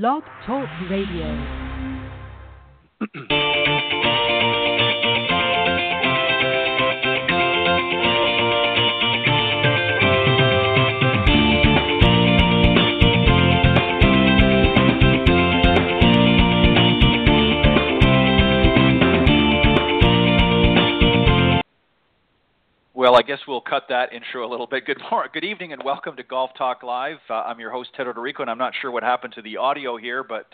Blog Talk Radio. Well, I guess we'll cut that intro a little bit. Good evening, and welcome to Golf Talk Live. I'm your host, Ted Roderico, and I'm not sure what happened to the audio here, but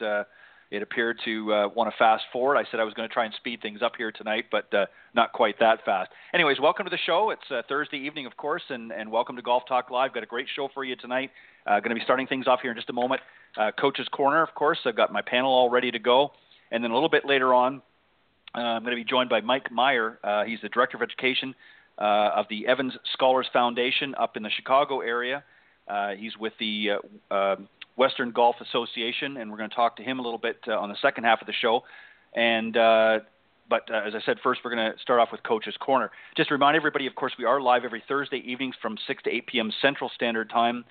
it appeared to want to fast forward. I said I was going to try and speed things up here tonight, but not quite that fast. Anyways, welcome to the show. It's Thursday evening, of course, and welcome to Golf Talk Live. Got a great show for you tonight. Going to be starting things off here in just a moment. Coach's Corner, of course. I've got my panel all ready to go. And then a little bit later on, I'm going to be joined by Mike Maher. He's the Director of Education of the Evans Scholars Foundation up in the Chicago area. He's with the Western Golf Association, and we're going to talk to him a little bit on the second half of the show. And But as I said, first we're going to start off with Coach's Corner. Just to remind everybody, of course, we are live every Thursday evenings from 6 to 8 p.m. Central Standard Time.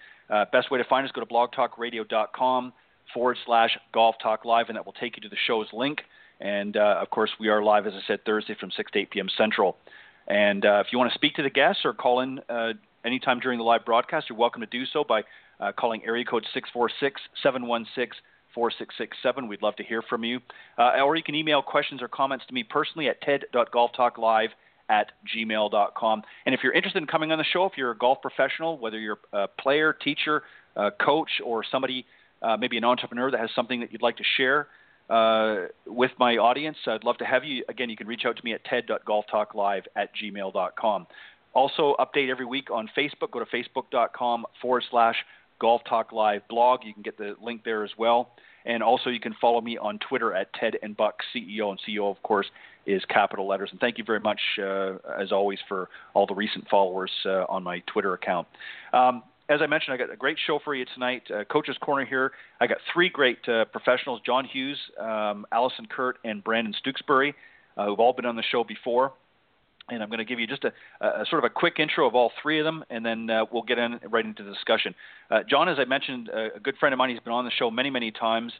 Best way to find us, go to blogtalkradio.com/Golf Talk Live, and that will take you to the show's link. And, of course, we are live, as I said, Thursday from 6 to 8 p.m. Central. And if you want to speak to the guests or call in anytime during the live broadcast, you're welcome to do so by calling area code 646-716-4667. We'd love to hear from you. Or you can email questions or comments to me personally at ted.golftalklive@gmail.com. And if you're interested in coming on the show, if you're a golf professional, whether you're a player, teacher, coach, or somebody, maybe an entrepreneur that has something that you'd like to share with my audience, I'd love to have you. Again, you can reach out to me at ted.golftalklive@gmail.com. Also, update every week on Facebook. Go to facebook.com/Golf Talk Live blog. You can get the link there as well. And also, you can follow me on Twitter at @TedandBuck CEO, and CEO, of course, is capital letters. And thank you very much, as always, for all the recent followers on my Twitter account. As I mentioned, I got a great show for you tonight. Coach's Corner here. I got three great professionals, John Hughes, Alison Curdt, and Brandon Stooksbury, who've all been on the show before. And I'm going to give you just a sort of a quick intro of all three of them, and then we'll get right into the discussion. John, as I mentioned, a good friend of mine. He's been on the show many, many times.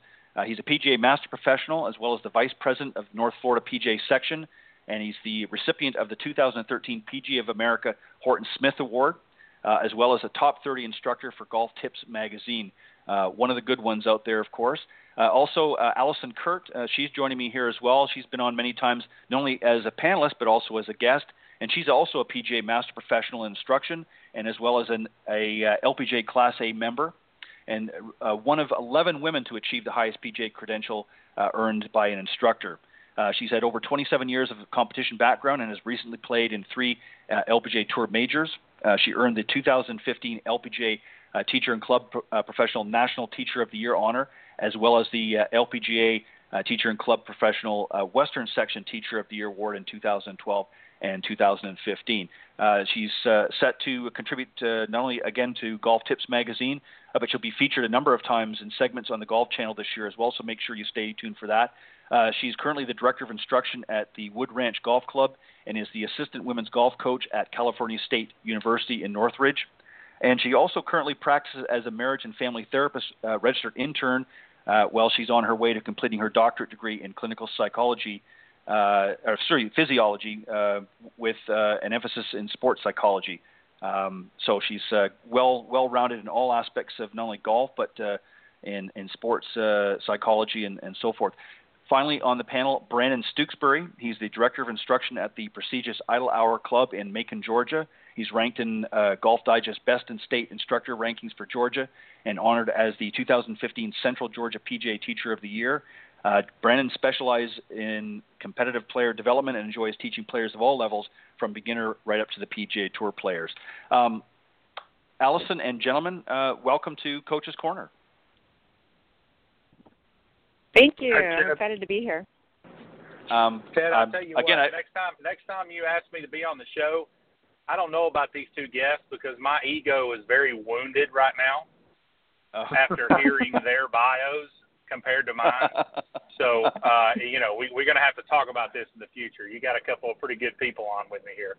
He's a PGA Master Professional as well as the Vice President of North Florida PGA Section, and he's the recipient of the 2013 PGA of America Horton Smith Award, as well as a top 30 instructor for Golf Tips magazine. One of the good ones out there, of course. Also, Alison Curdt, she's joining me here as well. She's been on many times, not only as a panelist, but also as a guest. And she's also a PGA Master Professional in Instruction, and as well as a LPGA Class A member, and one of 11 women to achieve the highest PGA credential earned by an instructor. She's had over 27 years of competition background and has recently played in three LPGA Tour majors. She earned the 2015 LPGA Teacher and Club Professional National Teacher of the Year honor, as well as the LPGA Teacher and Club Professional Western Section Teacher of the Year award in 2012 and 2015. She's set to contribute not only, again, to Golf Tips magazine, but she'll be featured a number of times in segments on the Golf Channel this year as well, so make sure you stay tuned for that. She's currently the Director of Instruction at the Wood Ranch Golf Club and is the Assistant Women's Golf Coach at California State University in Northridge. And she also currently practices as a marriage and family therapist, registered intern, while she's on her way to completing her doctorate degree in clinical psychology, physiology, with an emphasis in sports psychology. So she's well-rounded in all aspects of not only golf, but in sports psychology and so forth. Finally, on the panel, Brandon Stooksbury. He's the Director of Instruction at the prestigious Idle Hour Club in Macon, Georgia. He's ranked in Golf Digest Best in State Instructor Rankings for Georgia and honored as the 2015 Central Georgia PGA Teacher of the Year. Brandon specializes in competitive player development and enjoys teaching players of all levels, from beginner right up to the PGA Tour players. Allison and gentlemen, welcome to Coach's Corner. Thank you. I'm excited to be here. Ted, I'll tell you what, next time you ask me to be on the show, I don't know about these two guests because my ego is very wounded right now after hearing their bios compared to mine. So, we're going to have to talk about this in the future. You got a couple of pretty good people on with me here.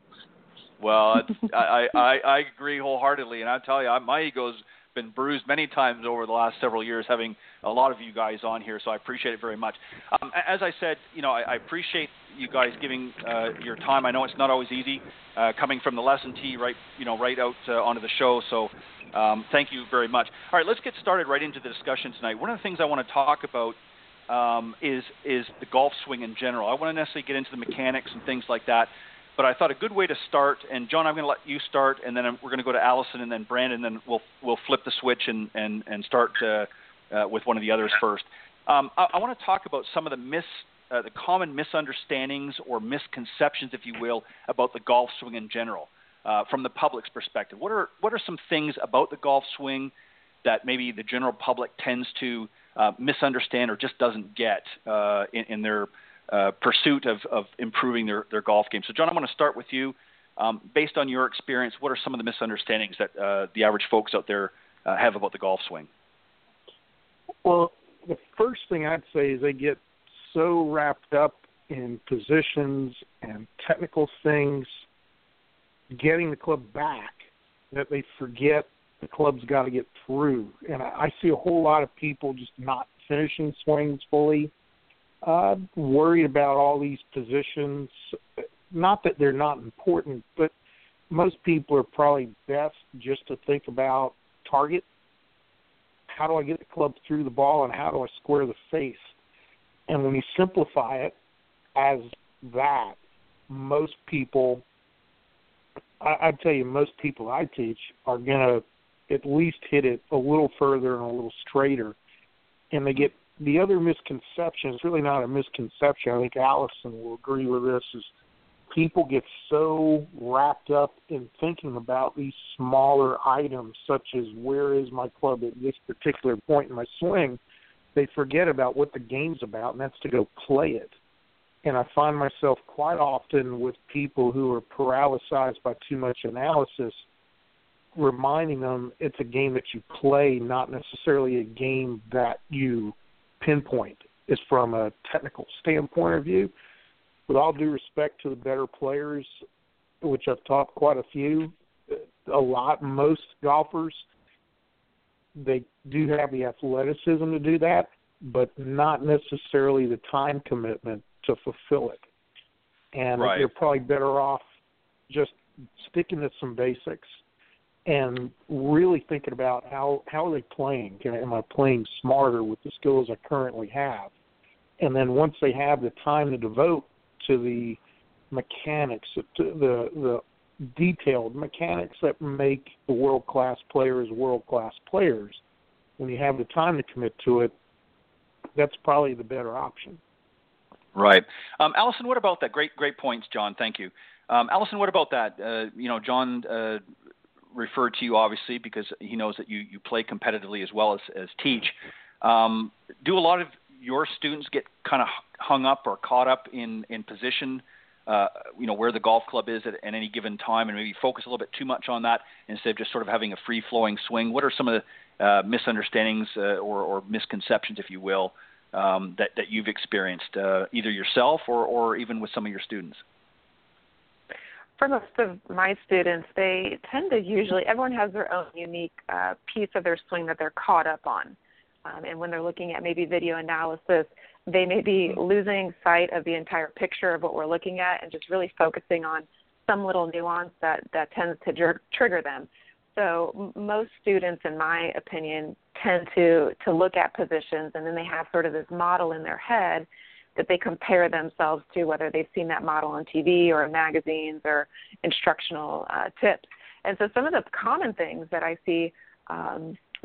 Well, I agree wholeheartedly, and I'll tell you, my ego's been bruised many times over the last several years having a lot of you guys on here, so I appreciate it very much. As I said, you know, I appreciate you guys giving your time. I know it's not always easy coming from the lesson tee right out onto the show, so thank you very much. All right, let's get started right into the discussion tonight. One of the things I want to talk about is the golf swing in general. I want to necessarily get into the mechanics and things like that, but I thought a good way to start, and John, I'm going to let you start, and then we're going to go to Alison and then Brandon, and then we'll flip the switch and start with one of the others first. I want to talk about some of the common misunderstandings or misconceptions, if you will, about the golf swing in general from the public's perspective. What are some things about the golf swing that maybe the general public tends to misunderstand or just doesn't get in their pursuit of improving their golf game? So, John, I want to start with you. Based on your experience, what are some of the misunderstandings that the average folks out there have about the golf swing? Well, the first thing I'd say is they get so wrapped up in positions and technical things, getting the club back, that they forget the club's got to get through. And I see a whole lot of people just not finishing swings fully, worried about all these positions. Not that they're not important, but most people are probably best just to think about target. How do I get the club through the ball, and how do I square the face? And when you simplify it as that, most people, I tell you, most people I teach are going to at least hit it a little further and a little straighter. And they get the other misconception, it's really not a misconception, I think Alison will agree with this, is people get so wrapped up in thinking about these smaller items, such as where is my club at this particular point in my swing, they forget about what the game's about, and that's to go play it. And I find myself quite often with people who are paralyzed by too much analysis, reminding them it's a game that you play, not necessarily a game that you pinpoint. It's from a technical standpoint of view. With all due respect to the better players, which I've taught quite a few, most golfers, they do have the athleticism to do that, but not necessarily the time commitment to fulfill it. And right, You're probably better off just sticking to some basics and really thinking about how are they playing? Am I playing smarter with the skills I currently have? And then once they have the time to devote to the mechanics, to the detailed mechanics that make the world-class players world-class players, when you have the time to commit to it, that's probably the better option. Right. Alison, what about that? Great points, John. Thank you. Alison, what about that? John referred to you, obviously, because he knows that you play competitively as well as teach. Do a lot of your students get kind of hung up or caught up in position, where the golf club is at any given time, and maybe focus a little bit too much on that instead of just sort of having a free-flowing swing? What are some of the misunderstandings or misconceptions, if you will, that you've experienced, either yourself or even with some of your students? For most of my students, they tend to everyone has their own unique piece of their swing that they're caught up on. And when they're looking at maybe video analysis, they may be losing sight of the entire picture of what we're looking at and just really focusing on some little nuance that tends to trigger them. So most students, in my opinion, tend to look at positions, and then they have sort of this model in their head that they compare themselves to, whether they've seen that model on TV or in magazines or instructional tips. And so some of the common things that I see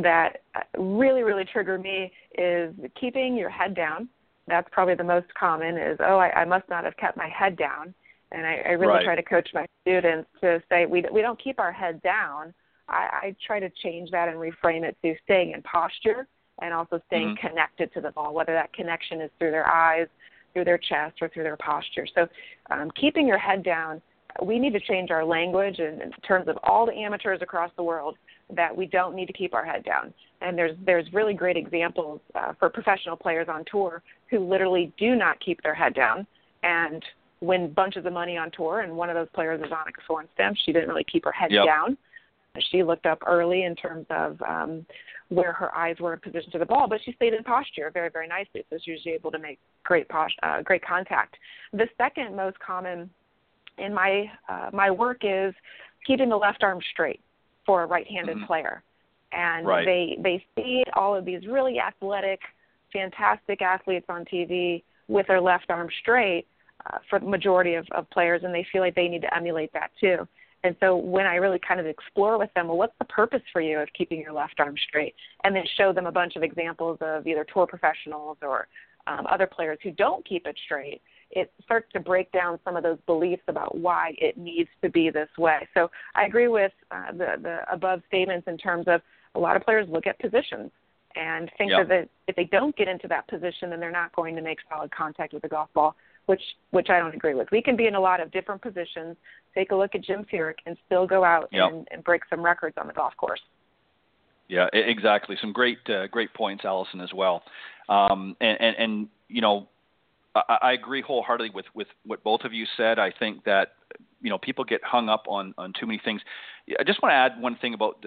that really, really trigger me is keeping your head down. That's probably the most common is, I must not have kept my head down. And I really try to coach my students to say we don't keep our head down. I try to change that and reframe it to staying in posture and also staying connected to the ball, whether that connection is through their eyes, through their chest, or through their posture. So keeping your head down, we need to change our language in terms of all the amateurs across the world that we don't need to keep our head down. And there's really great examples for professional players on tour who literally do not keep their head down and win bunches of money on tour. And one of those players is Ontic, for instance. She didn't really keep her head down. She looked up early in terms of where her eyes were in position to the ball, but she stayed in posture very, very nicely, so she was able to make great contact. The second most common in my my work is keeping the left arm straight for a right-handed player. And right. they see all of these really athletic, fantastic athletes on TV with their left arm straight for the majority of players, and they feel like they need to emulate that too. And so when I really kind of explore with them, well, what's the purpose for you of keeping your left arm straight? And then show them a bunch of examples of either tour professionals or other players who don't keep it straight, it starts to break down some of those beliefs about why it needs to be this way. So I agree with the above statements in terms of a lot of players look at positions and think that if they don't get into that position, then they're not going to make solid contact with the golf ball, which I don't agree with. We can be in a lot of different positions, take a look at Jim Furyk, and still go out and break some records on the golf course. Yeah, exactly. Some great points, Alison, as well. And you know, I agree wholeheartedly with what both of you said. I think that, you know, people get hung up on too many things. I just want to add one thing about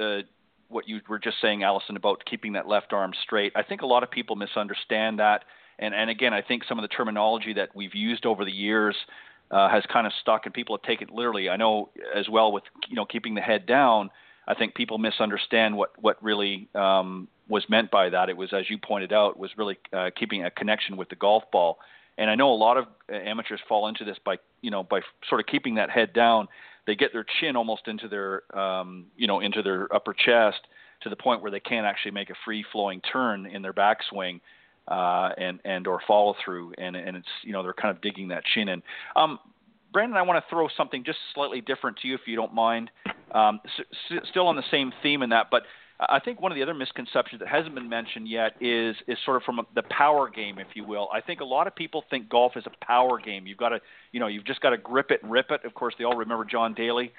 what you were just saying, Alison, about keeping that left arm straight. I think a lot of people misunderstand that. And again, I think some of the terminology that we've used over the years has kind of stuck, and people have taken it literally. I know as well with, you know, keeping the head down, I think people misunderstand what really was meant by that. It was, as you pointed out, was really keeping a connection with the golf ball. And I know a lot of amateurs fall into this by sort of keeping that head down. They get their chin almost into their, into their upper chest to the point where they can't actually make a free-flowing turn in their backswing and or follow through. And it's, you know, they're kind of digging that chin in. Brandon, I want to throw something just slightly different to you, if you don't mind. Still on the same theme in that, but I think one of the other misconceptions that hasn't been mentioned yet is sort of from the power game, if you will. I think a lot of people think golf is a power game. You've got to, you've just got to grip it and rip it. Of course, they all remember John Daly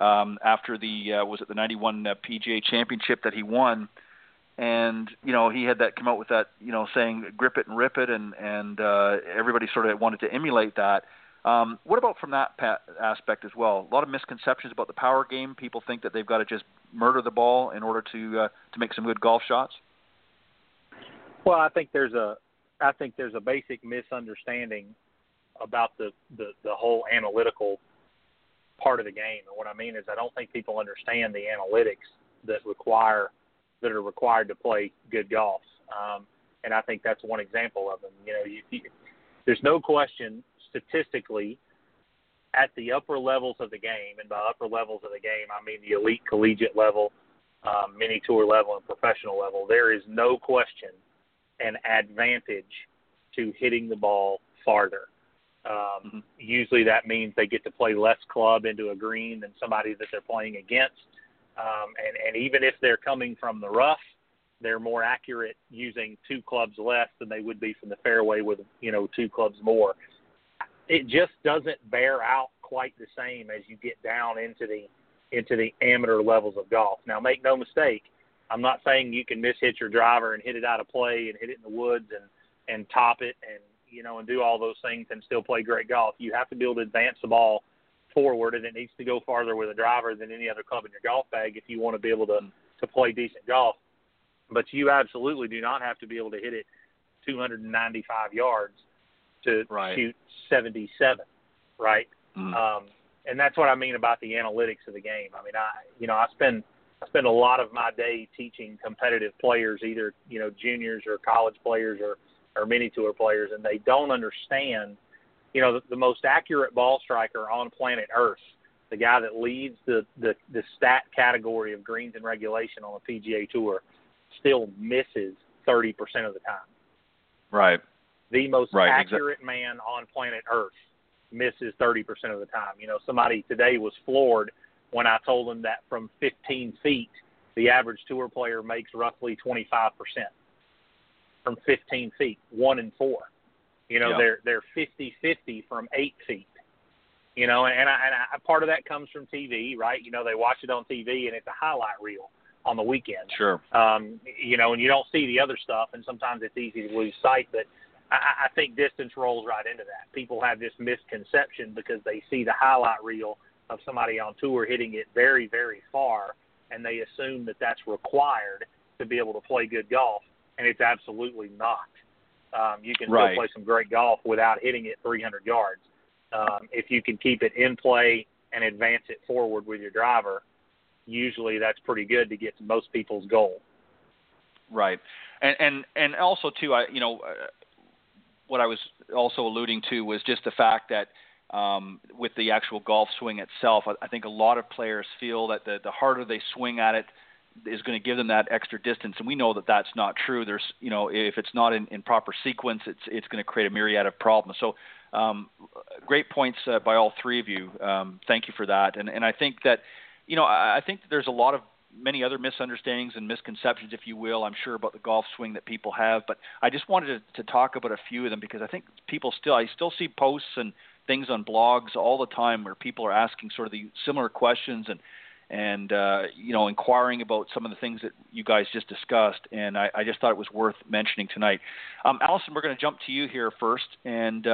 after the 91 PGA Championship that he won, and he had that come out with that saying grip it and rip it, and everybody sort of wanted to emulate that. What about from that aspect as well? A lot of misconceptions about the power game. People think that they've got to just murder the ball in order to make some good golf shots. Well, I think there's a basic misunderstanding about the whole analytical part of the game. And what I mean is, I don't think people understand the analytics that are required to play good golf. And I think that's one example of them. There's no question. Statistically, at the upper levels of the game, and by upper levels of the game, I mean the elite collegiate level, mini tour level, and professional level, there is no question an advantage to hitting the ball farther. Usually that means they get to play less club into a green than somebody that they're playing against. And even if they're coming from the rough, they're more accurate using two clubs less than they would be from the fairway with, two clubs more. It just doesn't bear out quite the same as you get down into the amateur levels of golf. Now, make no mistake, I'm not saying you can mishit your driver and hit it out of play and hit it in the woods and top it and do all those things and still play great golf. You have to be able to advance the ball forward, and it needs to go farther with a driver than any other club in your golf bag if you want to be able to play decent golf. But you absolutely do not have to be able to hit it 295 yards to shoot 77, right? And that's what I mean about the analytics of the game. I mean, I spend a lot of my day teaching competitive players, either juniors or college players or mini tour players, and they don't understand. The most accurate ball striker on planet Earth, the guy that leads the stat category of greens and regulation on the PGA Tour, still misses 30% of the time. Right. The most accurate man on planet Earth misses 30% of the time. Somebody today was floored when I told them that from 15 feet, the average tour player makes roughly 25%. From 15 feet, 1 in 4. They're 50-50 from 8 feet. And part of that comes from TV, right? They watch it on TV, and it's a highlight reel on the weekend. Sure. And you don't see the other stuff, and sometimes it's easy to lose sight, but I think distance rolls right into that. People have this misconception because they see the highlight reel of somebody on tour hitting it very, very far, and they assume that that's required to be able to play good golf, and it's absolutely not. You can still play some great golf without hitting it 300 yards. If you can keep it in play and advance it forward with your driver, usually that's pretty good to get to most people's goal. Right. And also, too, what I was also alluding to was just the fact that with the actual golf swing itself, I think a lot of players feel that the harder they swing at it is going to give them that extra distance. And we know that that's not true. There's, if it's not in proper sequence, it's going to create a myriad of problems. So great points by all three of you. Thank you for that. And I think that, I think that there's a lot of many other misunderstandings and misconceptions, if you will, I'm sure, about the golf swing that people have. But I just wanted to talk about a few of them, because I think I still see posts and things on blogs all the time where people are asking sort of the similar questions and inquiring about some of the things that you guys just discussed. And I just thought it was worth mentioning tonight. Alison, we're going to jump to you here first. And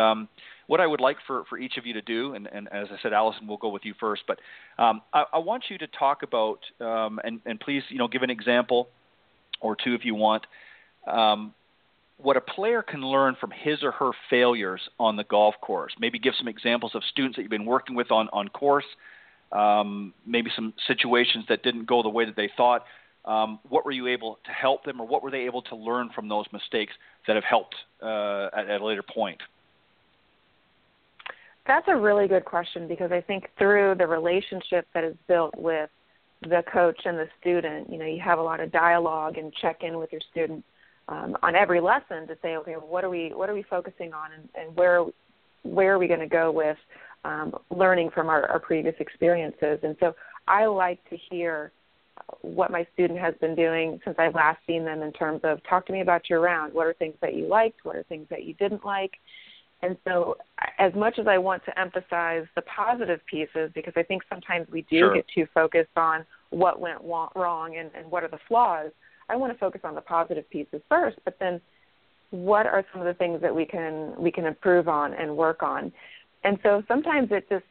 what I would like for each of you to do, and as I said, Alison, we'll go with you first, but I want you to talk about, and please, give an example or two if you want, what a player can learn from his or her failures on the golf course. Maybe give some examples of students that you've been working with on course, maybe some situations that didn't go the way that they thought. What were you able to help them, or what were they able to learn from those mistakes that have helped at a later point? That's a really good question, because I think through the relationship that is built with the coach and the student, you have a lot of dialogue and check-in with your student on every lesson to say, okay, what are we focusing on, and where are we going to go with learning from our previous experiences. And so I like to hear what my student has been doing since I've last seen them, in terms of, talk to me about your round. What are things that you liked? What are things that you didn't like? And so as much as I want to emphasize the positive pieces, because I think sometimes we do get too focused on what went wrong and what are the flaws, I want to focus on the positive pieces first, but then what are some of the things that we can improve on and work on? And so sometimes it just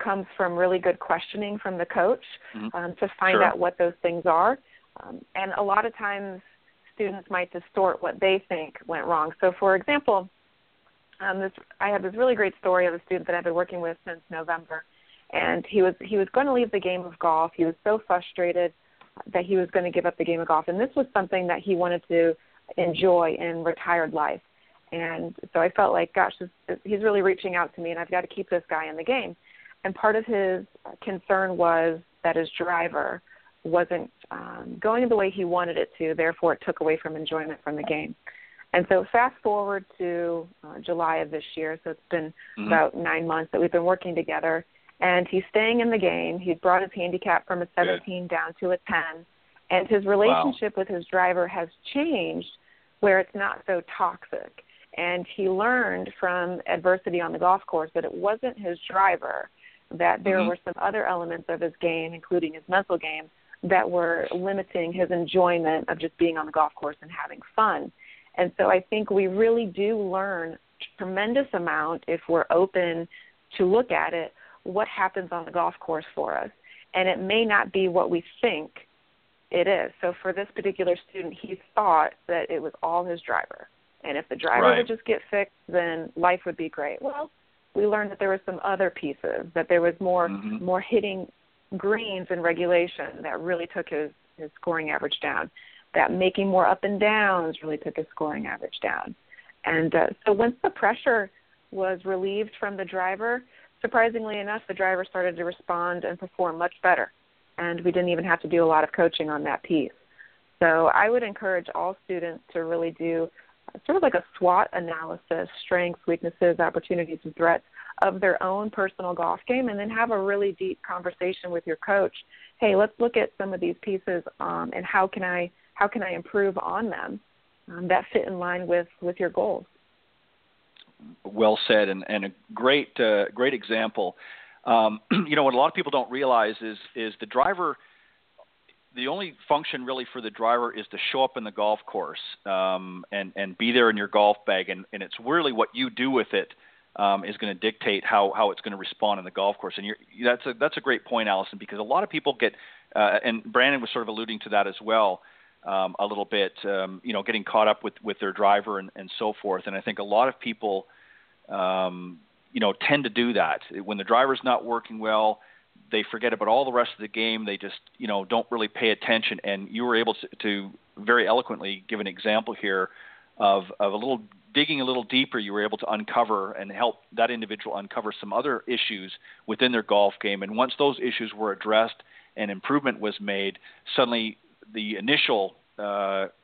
comes from really good questioning from the coach to find out what those things are. And a lot of times students might distort what they think went wrong. So, for example, I had this really great story of a student that I've been working with since November, and he was going to leave the game of golf. He was so frustrated that he was going to give up the game of golf. And this was something that he wanted to enjoy in retired life. And so I felt like, gosh, he's really reaching out to me, and I've got to keep this guy in the game. And part of his concern was that his driver wasn't going the way he wanted it to. Therefore, it took away from enjoyment from the game. And so fast forward to July of this year. So it's been about 9 months that we've been working together. And he's staying in the game. He's brought his handicap from a 17 down to a 10. And his relationship with his driver has changed, where it's not so toxic. And he learned from adversity on the golf course that it wasn't his driver, that there were some other elements of his game, including his mental game, that were limiting his enjoyment of just being on the golf course and having fun. And so I think we really do learn a tremendous amount, if we're open to look at it, what happens on the golf course for us. And it may not be what we think it is. So for this particular student, he thought that it was all his driver. And if the driver would just get fixed, then life would be great. Well, we learned that there were some other pieces, that there was more hitting greens in regulation that really took his scoring average down, that making more up and downs really took his scoring average down. And so once the pressure was relieved from the driver, surprisingly enough, the driver started to respond and perform much better, and we didn't even have to do a lot of coaching on that piece. So I would encourage all students to really do sort of like a SWOT analysis, strengths, weaknesses, opportunities, and threats of their own personal golf game, and then have a really deep conversation with your coach. Hey, let's look at some of these pieces and how can I improve on them that fit in line with your goals. Well said, and a great example. What a lot of people don't realize is the driver. The only function really for the driver is to show up in the golf course and be there in your golf bag, and it's really what you do with it is going to dictate how it's going to respond in the golf course. And that's a great point, Alison, because a lot of people get and Brandon was sort of alluding to that as well a little bit, getting caught up with their driver and so forth. And I think a lot of people, tend to do that. When the driver's not working well, they forget about all the rest of the game. They just, don't really pay attention. And you were able to very eloquently give an example here of digging a little deeper, you were able to uncover and help that individual uncover some other issues within their golf game. And once those issues were addressed and improvement was made, suddenly the initial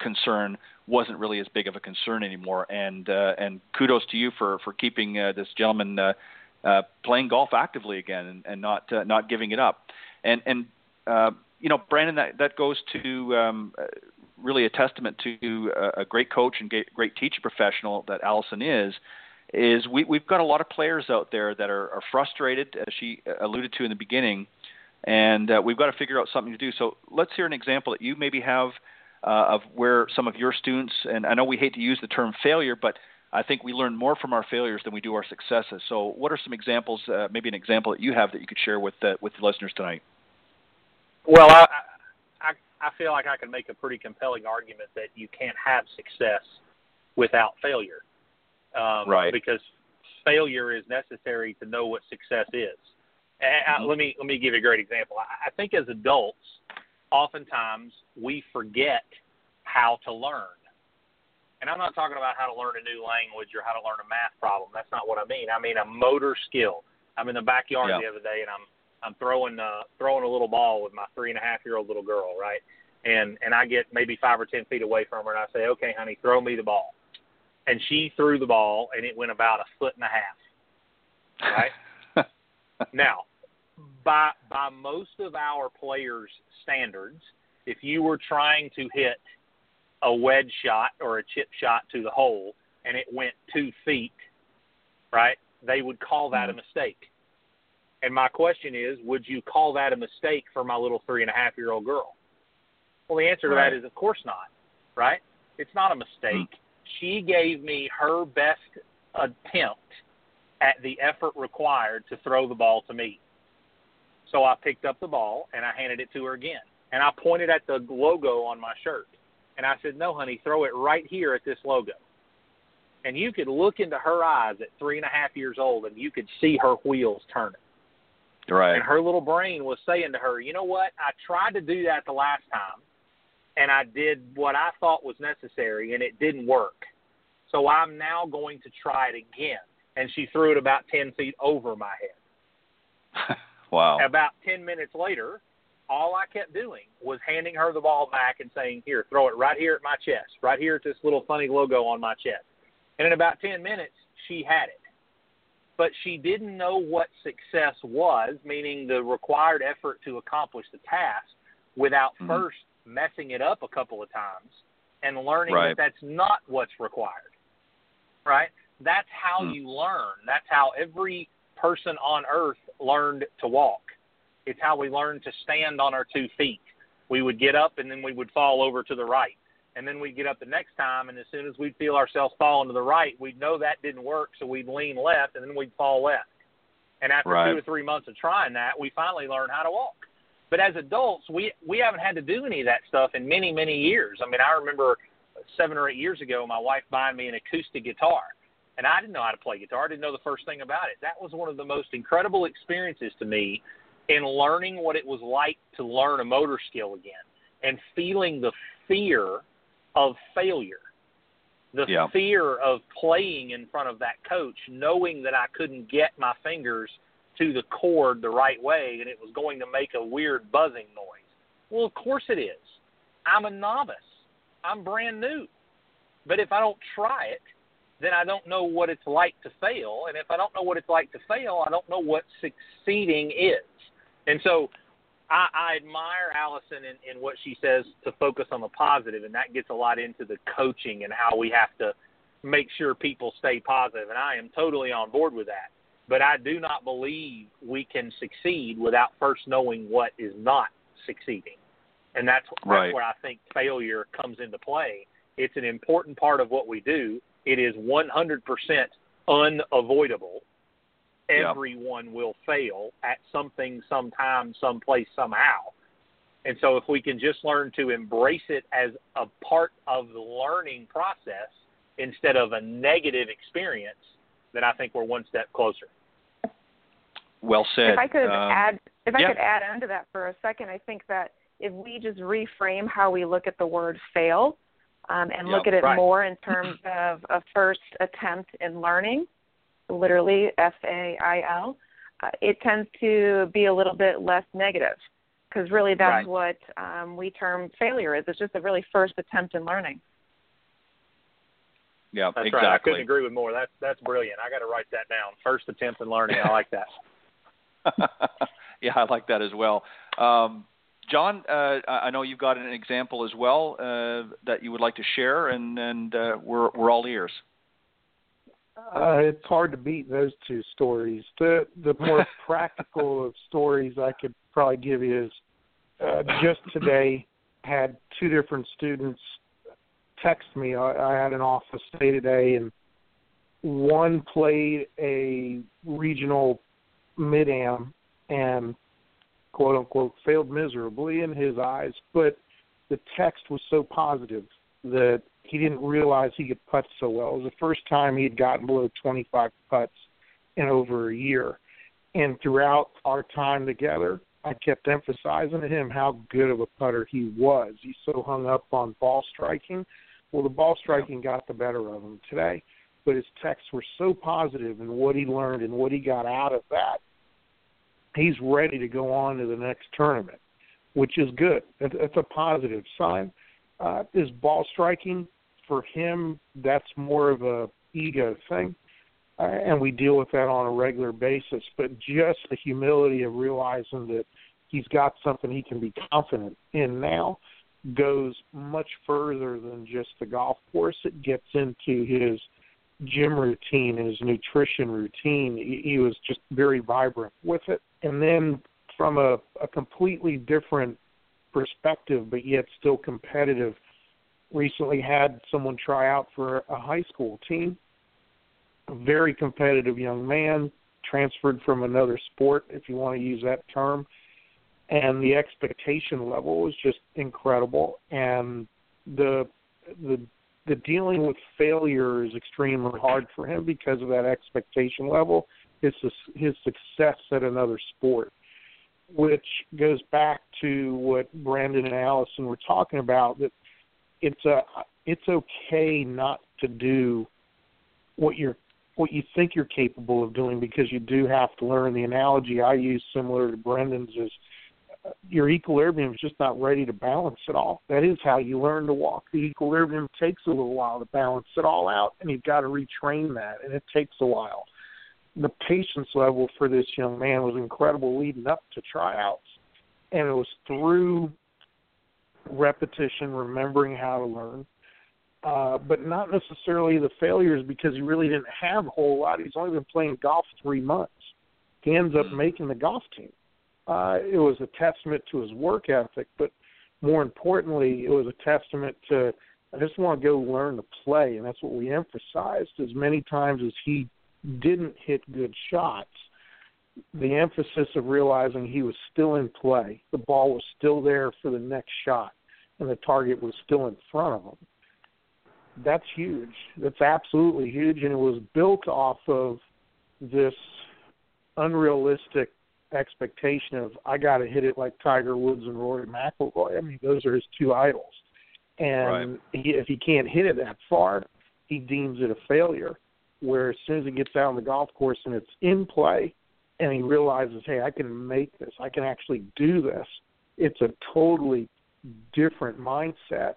concern wasn't really as big of a concern anymore. And kudos to you for keeping this gentleman playing golf actively again and not giving it up. And Brandon, that goes to really a testament to a great coach and great teacher professional that Alison is we've got a lot of players out there that are frustrated, as she alluded to in the beginning, and we've got to figure out something to do. So let's hear an example that you maybe have of where some of your students, and I know we hate to use the term failure, but I think we learn more from our failures than we do our successes. So what are some examples, maybe an example that you have that you could share with the listeners tonight? Well, I feel like I can make a pretty compelling argument that you can't have success without failure. Right. Because failure is necessary to know what success is. And let me give you a great example. I think as adults, oftentimes we forget how to learn. And I'm not talking about how to learn a new language or how to learn a math problem. That's not what I mean. I mean a motor skill. I'm in the backyard the other day, and I'm throwing a little ball with my 3.5-year-old little girl, right? And I get maybe 5 or 10 feet away from her, and I say, "Okay, honey, throw me the ball." And she threw the ball, and it went about 1.5 feet, right? Now, by most of our players' standards, if you were trying to hit a wedge shot or a chip shot to the hole, and it went 2 feet, right, they would call that a mistake. And my question is, would you call that a mistake for my little 3.5-year-old girl? Well, the answer to that is, of course not, right? It's not a mistake. She gave me her best attempt at the effort required to throw the ball to me. So I picked up the ball, and I handed it to her again. And I pointed at the logo on my shirt. And I said, "No, honey, throw it right here at this logo." And you could look into her eyes at 3.5 years old, and you could see her wheels turning. Right. And her little brain was saying to her, "You know what? I tried to do that the last time, and I did what I thought was necessary, and it didn't work. So I'm now going to try it again." And she threw it about 10 feet over my head. Wow. About 10 minutes later, all I kept doing was handing her the ball back and saying, "Here, throw it right here at my chest, right here at this little funny logo on my chest." And in about 10 minutes, she had it. But she didn't know what success was, meaning the required effort to accomplish the task, without first messing it up a couple of times and learning that that's not what's required, right? That's how you learn. That's how every person on earth learned to walk. It's how we learned to stand on our 2 feet. We would get up, and then we would fall over to the right. And then we'd get up the next time, and as soon as we'd feel ourselves falling to the right, we'd know that didn't work, so we'd lean left, and then we'd fall left. And after 2 or 3 months of trying that, we finally learned how to walk. But as adults, we haven't had to do any of that stuff in many, many years. I mean, I remember 7 or 8 years ago, my wife buying me an acoustic guitar, and I didn't know how to play guitar. I didn't know the first thing about it. That was one of the most incredible experiences to me in learning what it was like to learn a motor skill again and feeling the fear of failure, the fear of playing in front of that coach, knowing that I couldn't get my fingers to the cord the right way and it was going to make a weird buzzing noise. Well, of course it is. I'm a novice. I'm brand new. But if I don't try it, then I don't know what it's like to fail. And if I don't know what it's like to fail, I don't know what succeeding is. And so I admire Alison in what she says to focus on the positive, and that gets a lot into the coaching and how we have to make sure people stay positive, and I am totally on board with that. But I do not believe we can succeed without first knowing what is not succeeding. And that's where I think failure comes into play. It's an important part of what we do. It is 100% unavoidable. Everyone will fail at something, sometime, someplace, somehow. And so if we can just learn to embrace it as a part of the learning process instead of a negative experience, then I think we're one step closer. Well said. If I could add on to that for a second, I think that if we just reframe how we look at the word fail and look at it more in terms of a first attempt in learning, literally F-A-I-L, it tends to be a little bit less negative, because really that's what we term failure is. It's just a really first attempt in learning. Yeah, that's exactly. Right. I couldn't agree with more. That's brilliant. I got to write that down. First attempt in learning. I like that. Yeah, I like that as well. John, I know you've got an example as well that you would like to share, and we're all ears. It's hard to beat those two stories. The more practical of stories I could probably give you is just today had two different students text me. I had an office day today, and one played a regional mid-am and quote-unquote failed miserably in his eyes, but the text was so positive that he didn't realize he could putt so well. It was the first time he had gotten below 25 putts in over a year. And throughout our time together, I kept emphasizing to him how good of a putter he was. He's so hung up on ball striking. Well, the ball striking got the better of him today, but his texts were so positive in what he learned and what he got out of that. He's ready to go on to the next tournament, which is good. That's a positive sign. Is ball striking for him, that's more of a ego thing, and we deal with that on a regular basis. But just the humility of realizing that he's got something he can be confident in now goes much further than just the golf course. It gets into his gym routine and his nutrition routine. He was just very vibrant with it. And then from a completely different perspective, but yet still competitive, recently had someone try out for a high school team. A very competitive young man, transferred from another sport, if you want to use that term, and the expectation level was just incredible. And the dealing with failure is extremely hard for him because of that expectation level. His success at another sport, which goes back to what Brandon and Allison were talking about, that it's okay not to do what you think you're capable of doing, because you do have to learn. The analogy I use, similar to Brandon's, is your equilibrium is just not ready to balance it all. That is how you learn to walk. The equilibrium takes a little while to balance it all out, and you've got to retrain that, and it takes a while. The patience level for this young man was incredible leading up to tryouts, and it was through repetition, remembering how to learn, but not necessarily the failures, because he really didn't have a whole lot. He's only been playing golf 3 months. He ends up making the golf team. It was a testament to his work ethic, but more importantly, it was a testament to, I just want to go learn to play, and that's what we emphasized. As many times as he didn't hit good shots, the emphasis of realizing he was still in play, the ball was still there for the next shot, and the target was still in front of him. That's huge. That's absolutely huge, and it was built off of this unrealistic expectation of, I got to hit it like Tiger Woods and Rory McIlroy. I mean, those are his two idols. And if he can't hit it that far, he deems it a failure. Where as soon as he gets out on the golf course and it's in play and he realizes, hey, I can make this, I can actually do this, it's a totally different mindset,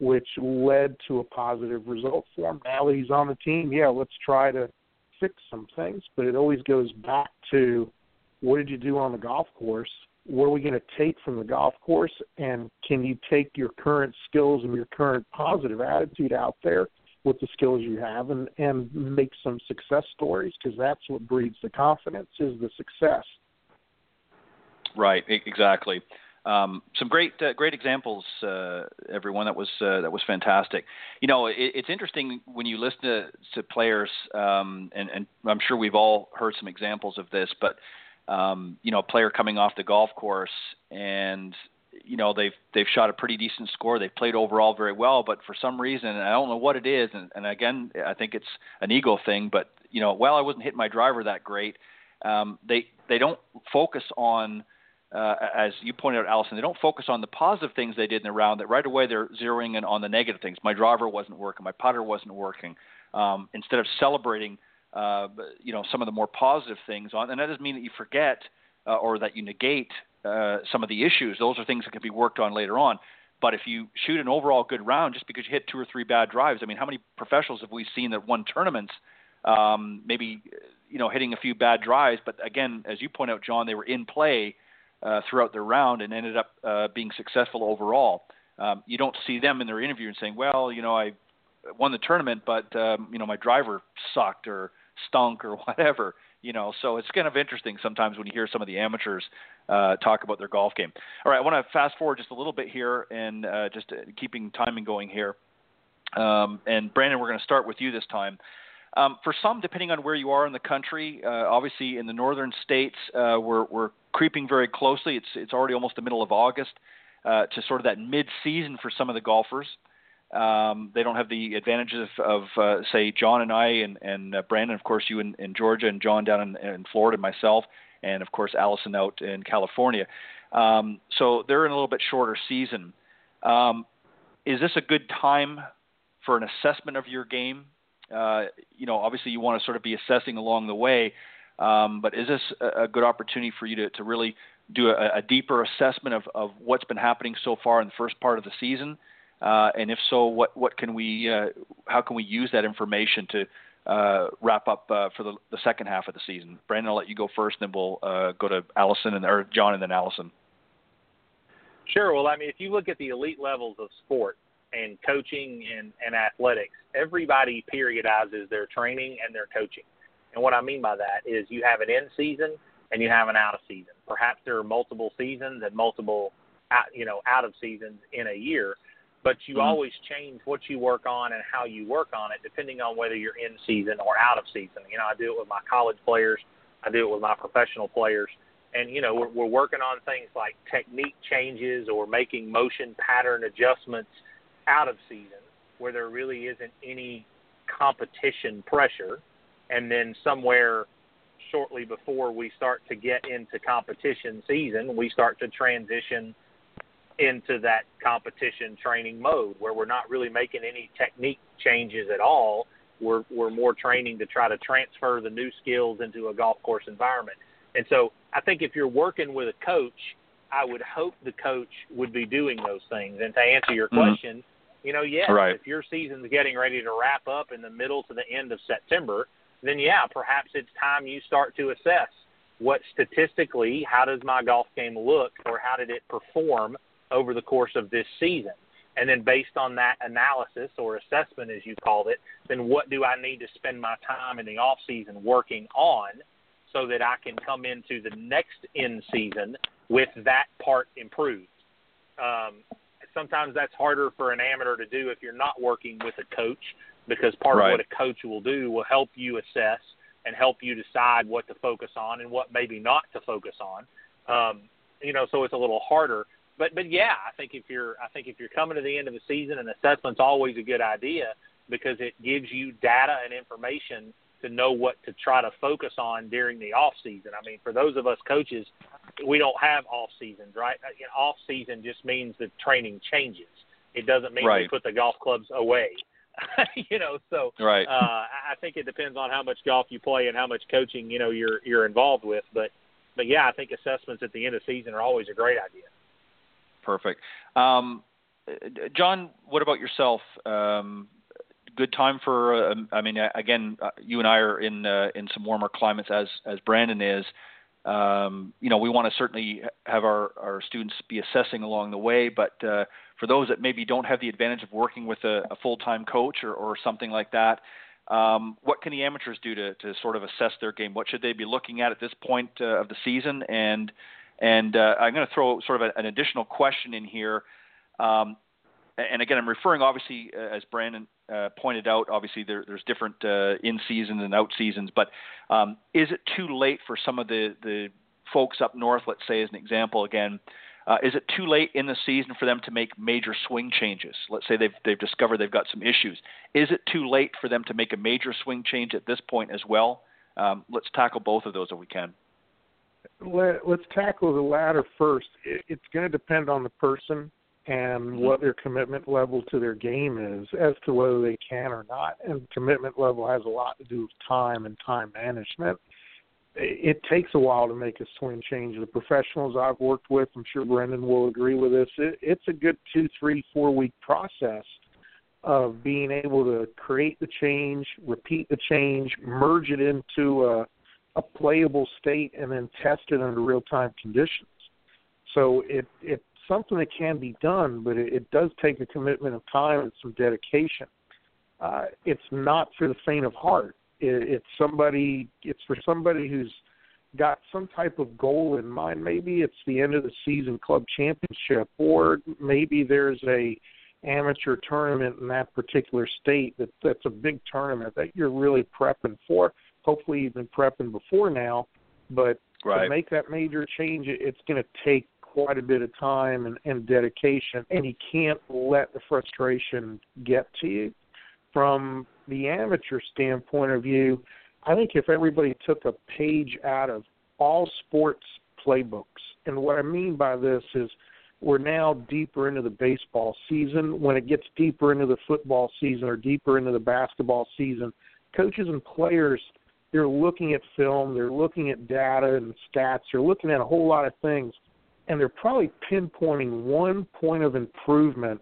which led to a positive result for him. Now that he's on the team, let's try to fix some things, but it always goes back to, what did you do on the golf course? What are we going to take from the golf course? And can you take your current skills and your current positive attitude out there with the skills you have and make some success stories, because that's what breeds the confidence, is the success. Right, exactly. Some great examples, everyone. That was fantastic. You know, it's interesting when you listen to players, and I'm sure we've all heard some examples of this, but, you know, a player coming off the golf course and you know, they've shot a pretty decent score. They've played overall very well, but for some reason, and I don't know what it is, and again, I think it's an ego thing, but, you know, while I wasn't hitting my driver that great, they don't focus on, as you pointed out, Alison, they don't focus on the positive things they did in the round. That right away they're zeroing in on the negative things. My driver wasn't working. My putter wasn't working. Instead of celebrating, you know, some of the more positive things on, and that doesn't mean that you forget or that you negate some of the issues. Those are things that can be worked on later on. But if you shoot an overall good round just because you hit two or three bad drives, I mean, how many professionals have we seen that won tournaments? Maybe, you know, hitting a few bad drives, but again, as you point out, John, they were in play throughout their round and ended up being successful overall. You don't see them in their interview and saying, well, you know, I won the tournament, but, you know, my driver sucked or stunk or whatever, you know. So it's kind of interesting sometimes when you hear some of the amateurs talk about their golf game. All right, I want to fast forward just a little bit here and just keeping timing going here. And Brandon, we're going to start with you this time. For some, depending on where you are in the country, obviously in the northern states, we're creeping very closely. It's already almost the middle of August to sort of that mid-season for some of the golfers. They don't have the advantages of say, John and I and Brandon, of course, you in Georgia, and John down in Florida, and myself, and, of course, Allison out in California. So they're in a little bit shorter season. Is this a good time for an assessment of your game? You know, obviously you want to sort of be assessing along the way, but is this a good opportunity for you to really do a deeper assessment of what's been happening so far in the first part of the season? And if so, what can we, how can we use that information to wrap up for the second half of the season? Brandon, I'll let you go first, then we'll go to Allison or John and then Allison. Sure. Well, I mean, if you look at the elite levels of sport, and coaching and athletics, everybody periodizes their training and their coaching. And what I mean by that is you have an in-season and you have an out-of-season. Perhaps there are multiple seasons and multiple, out-of-seasons in a year, but you always change what you work on and how you work on it depending on whether you're in-season or out-of-season. You know, I do it with my college players. I do it with my professional players. And, you know, we're working on things like technique changes or making motion pattern adjustments out of season where there really isn't any competition pressure, and then somewhere shortly before we start to get into competition season, we start to transition into that competition training mode where we're not really making any technique changes at all. We're more training to try to transfer the new skills into a golf course environment. And so I think if you're working with a coach, I would hope the coach would be doing those things. And to answer your question, you know, yes, right. If your season's getting ready to wrap up in the middle to the end of September, then, yeah, perhaps it's time you start to assess what statistically, how does my golf game look, or how did it perform over the course of this season? And then based on that analysis or assessment, as you called it, then what do I need to spend my time in the off season working on so that I can come into the next in-season with that part improved? Sometimes that's harder for an amateur to do if you're not working with a coach, because part of what a coach will do will help you assess and help you decide what to focus on and what maybe not to focus on. You know, so it's a little harder. But yeah, I think if you're coming to the end of the season, an assessment's always a good idea because it gives you data and information to know what to try to focus on during the off season. I mean, for those of us coaches, we don't have off seasons, right? Off season just means the training changes. It doesn't mean we put the golf clubs away, you know? So I think it depends on how much golf you play and how much coaching, you know, you're involved with. But yeah, I think assessments at the end of season are always a great idea. Perfect. John, what about yourself? Good time for, I mean, again, you and I are in some warmer climates as Brandon is. You know, we want to certainly have our students be assessing along the way, but for those that maybe don't have the advantage of working with a full-time coach or something like that, what can the amateurs do to sort of assess their game? What should they be looking at this point of the season? And I'm going to throw sort of an additional question in here. And again, I'm referring, obviously, as Brandon pointed out, obviously there's different in-season and out-seasons, but is it too late for some of the folks up north, let's say as an example again, Is it too late in the season for them to make major swing changes? Let's say they've discovered they've got some issues. Is it too late for them to make a major swing change at this point as well? Let's tackle both of those if we can. Let's tackle the latter first. It's going to depend on the person and what their commitment level to their game is as to whether they can or not. And commitment level has a lot to do with time and time management. It takes a while to make a swing change. The professionals I've worked with, I'm sure Brendan will agree with this, it's a good 2-4 week process of being able to create the change, repeat the change, merge it into a playable state, and then test it under real-time conditions. So it's something that can be done, but it does take a commitment of time and some dedication. It's not for the faint of heart. It's for somebody who's got some type of goal in mind. Maybe it's the end of the season club championship, or maybe there's a amateur tournament in that particular state that's a big tournament that you're really prepping for. Hopefully you've been prepping before now, but to make that major change, it's going to take quite a bit of time and dedication, and you can't let the frustration get to you. From the amateur standpoint of view, I think if everybody took a page out of all sports playbooks, and what I mean by this is we're now deeper into the baseball season. When it gets deeper into the football season or deeper into the basketball season, coaches and players, they're looking at film, they're looking at data and stats, they're looking at a whole lot of things, and they're probably pinpointing one point of improvement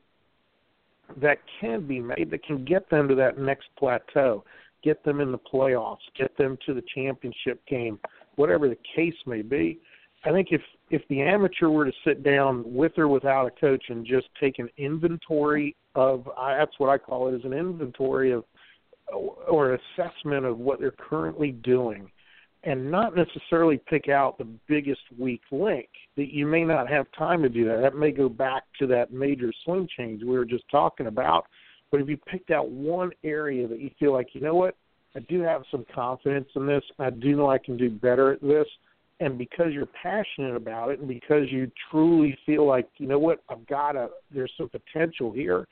that can be made that can get them to that next plateau, get them in the playoffs, get them to the championship game, whatever the case may be. I think if the amateur were to sit down with or without a coach and just take an inventory of, that's what I call it, is an inventory of or assessment of what they're currently doing, and not necessarily pick out the biggest weak link, that you may not have time to do that. That may go back to that major swing change we were just talking about. But if you picked out one area that you feel like, you know what, I do have some confidence in this, I do know I can do better at this, and because you're passionate about it and because you truly feel like, you know what, there's some potential here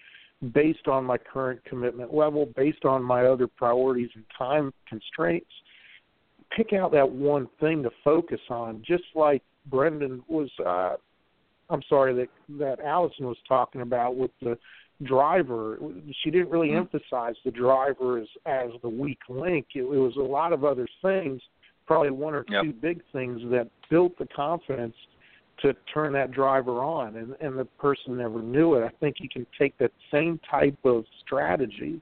based on my current commitment level, based on my other priorities and time constraints, pick out that one thing to focus on, just like Brendan was that Alison was talking about with the driver. She didn't really emphasize the driver as the weak link. It was a lot of other things, probably one or two big things that built the confidence to turn that driver on, and the person never knew it. I think you can take that same type of strategy